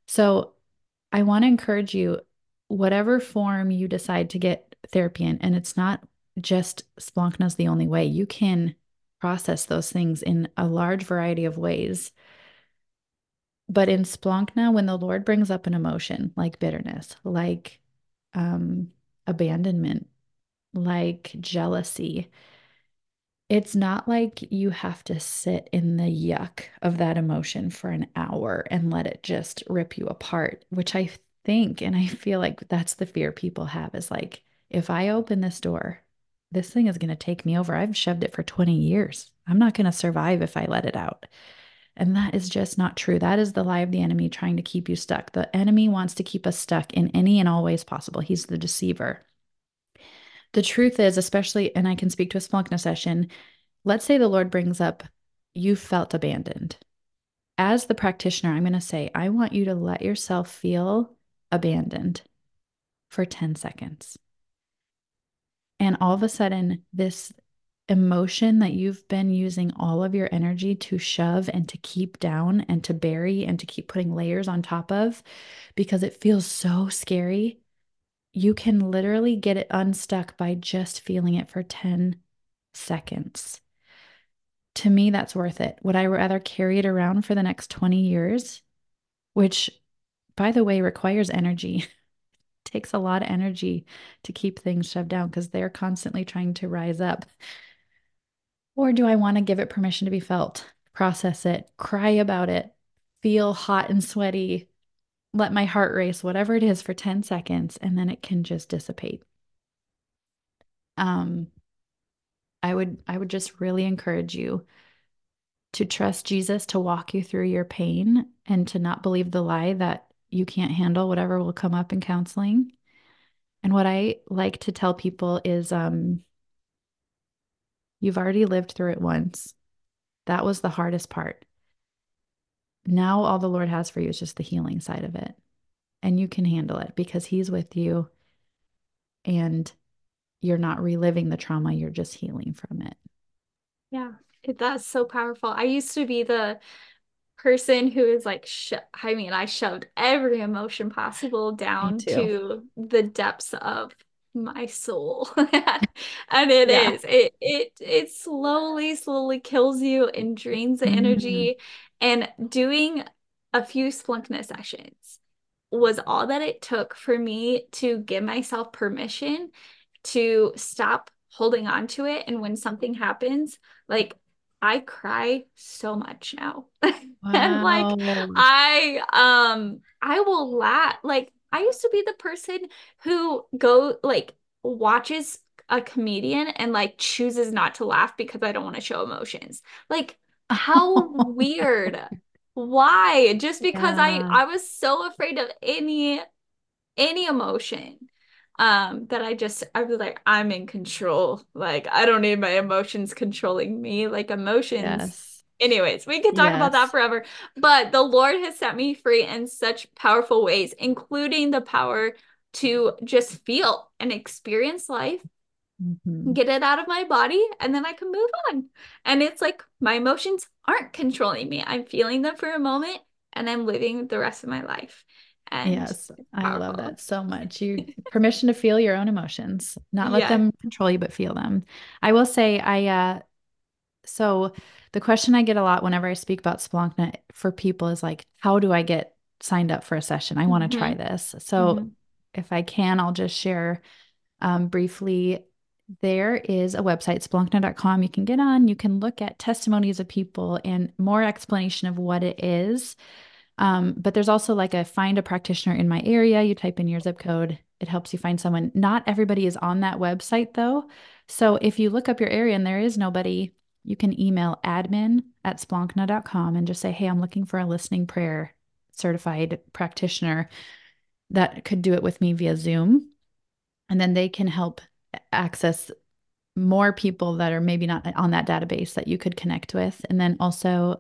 So I want to encourage you, whatever form you decide to get therapy in, and it's not just Splankna is the only way. You can process those things in a large variety of ways. But in Splankna, when the Lord brings up an emotion like bitterness, like abandonment, like jealousy, it's not like you have to sit in the yuck of that emotion for an hour and let it just rip you apart, which I think, and I feel like that's the fear people have, is like, if I open this door, this thing is going to take me over. I've shoved it for 20 years. I'm not going to survive if I let it out. And that is just not true. That is the lie of the enemy trying to keep you stuck. The enemy wants to keep us stuck in any and all ways possible. He's the deceiver. The truth is, especially, and I can speak to a Splankna session, let's say the Lord brings up, you felt abandoned. As the practitioner, I'm going to say, I want you to let yourself feel abandoned for 10 seconds. And all of a sudden, this emotion that you've been using all of your energy to shove and to keep down and to bury and to keep putting layers on top of, because it feels so scary, you can literally get it unstuck by just feeling it for 10 seconds. To me, that's worth it. Would I rather carry it around for the next 20 years, which, by the way, requires energy. It takes a lot of energy to keep things shoved down because they're constantly trying to rise up. Or do I want to give it permission to be felt, process it, cry about it, feel hot and sweaty, let my heart race, whatever it is, for 10 seconds, and then it can just dissipate. I would just really encourage you to trust Jesus to walk you through your pain and to not believe the lie that you can't handle whatever will come up in counseling. And what I like to tell people is, you've already lived through it once. That was the hardest part. Now all the Lord has for you is just the healing side of it, and you can handle it because he's with you and you're not reliving the trauma. You're just healing from it. Yeah. That's so powerful. I used to be the person who is like, I shoved every emotion possible down to the depths of my soul. And it slowly kills you and drains the energy. And doing a few Splankna sessions was all that it took for me to give myself permission to stop holding on to it. And when something happens, like, I cry so much now. Wow. And like, I will laugh. Like, I used to be the person who watches a comedian and like chooses not to laugh because I don't want to show emotions. Like, how weird. Why? Just because I was so afraid of any emotion that I was like, I'm in control. Like, I don't need my emotions controlling me. Like, emotions. Yes. Anyways, we could talk about that forever, but the Lord has set me free in such powerful ways, including the power to just feel and experience life. Mm-hmm. Get it out of my body, and then I can move on. And it's like my emotions aren't controlling me. I'm feeling them for a moment and I'm living the rest of my life. And yes, I love that so much. You permission to feel your own emotions, not let them control you, but feel them. I will say so the question I get a lot whenever I speak about Splankna for people is like, how do I get signed up for a session? I want to try this. So if I can, I'll just share briefly. There is a website, Splankna.com. You can get on, you can look at testimonies of people and more explanation of what it is. But there's also like a find a practitioner in my area. You type in your zip code. It helps you find someone. Not everybody is on that website though. So if you look up your area and there is nobody, you can email admin@splankna.com and just say, hey, I'm looking for a listening prayer certified practitioner. that could do it with me via Zoom. And then they can help access more people that are maybe not on that database that you could connect with. And then also,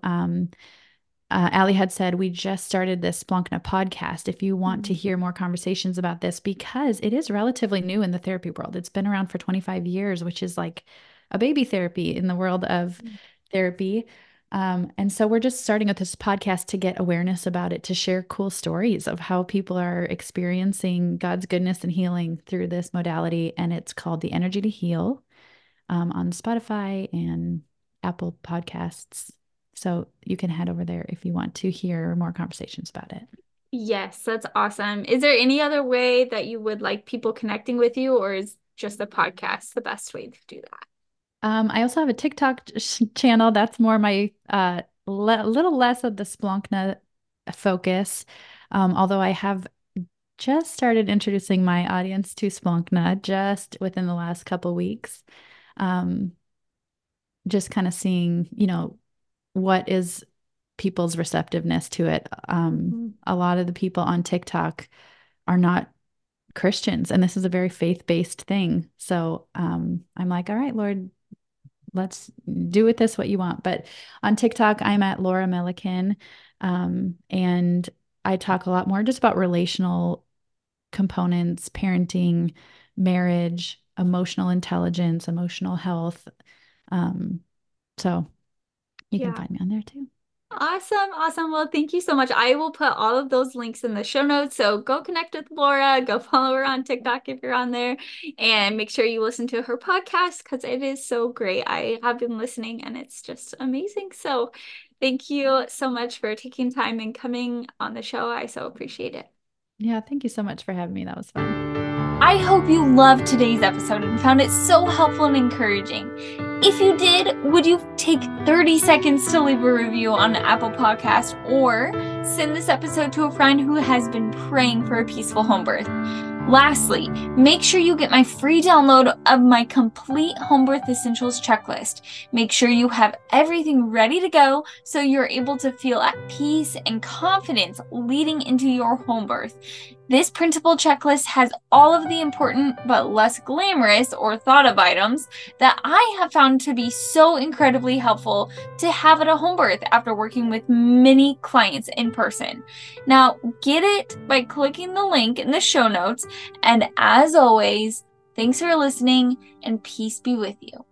Allie had said, we just started this Splankna podcast. If you want to hear more conversations about this, because it is relatively new in the therapy world, it's been around for 25 years, which is like a baby therapy in the world of therapy. And so we're just starting with this podcast to get awareness about it, to share cool stories of how people are experiencing God's goodness and healing through this modality. And it's called The Energy to Heal, on Spotify and Apple Podcasts. So you can head over there if you want to hear more conversations about it. Yes, that's awesome. Is there any other way that you would like people connecting with you, or is just the podcast the best way to do that? I also have a TikTok channel. That's more my little less of the Splankna focus, although I have just started introducing my audience to Splankna just within the last couple weeks. Just kind of seeing, you know, what is people's receptiveness to it. A lot of the people on TikTok are not Christians, and this is a very faith-based thing. So I'm like, all right, Lord, let's do with this what you want. But on TikTok, I'm at Laura Milliken. And I talk a lot more just about relational components, parenting, marriage, emotional intelligence, emotional health. So you can find me on there too. Awesome. Awesome. Well, thank you so much. I will put all of those links in the show notes. So go connect with Laura, go follow her on TikTok if you're on there, and make sure you listen to her podcast because it is so great. I have been listening and it's just amazing. So thank you so much for taking time and coming on the show. I so appreciate it. Yeah. Thank you so much for having me. That was fun. I hope you loved today's episode and found it so helpful and encouraging. If you did, would you take 30 seconds to leave a review on Apple Podcasts, or send this episode to a friend who has been praying for a peaceful home birth? Lastly, make sure you get my free download of my complete home birth essentials checklist. Make sure you have everything ready to go so you're able to feel at peace and confidence leading into your home birth. This printable checklist has all of the important but less glamorous or thought of items that I have found to be so incredibly helpful to have at a home birth after working with many clients in person. Now, get it by clicking the link in the show notes. And as always, thanks for listening, and peace be with you.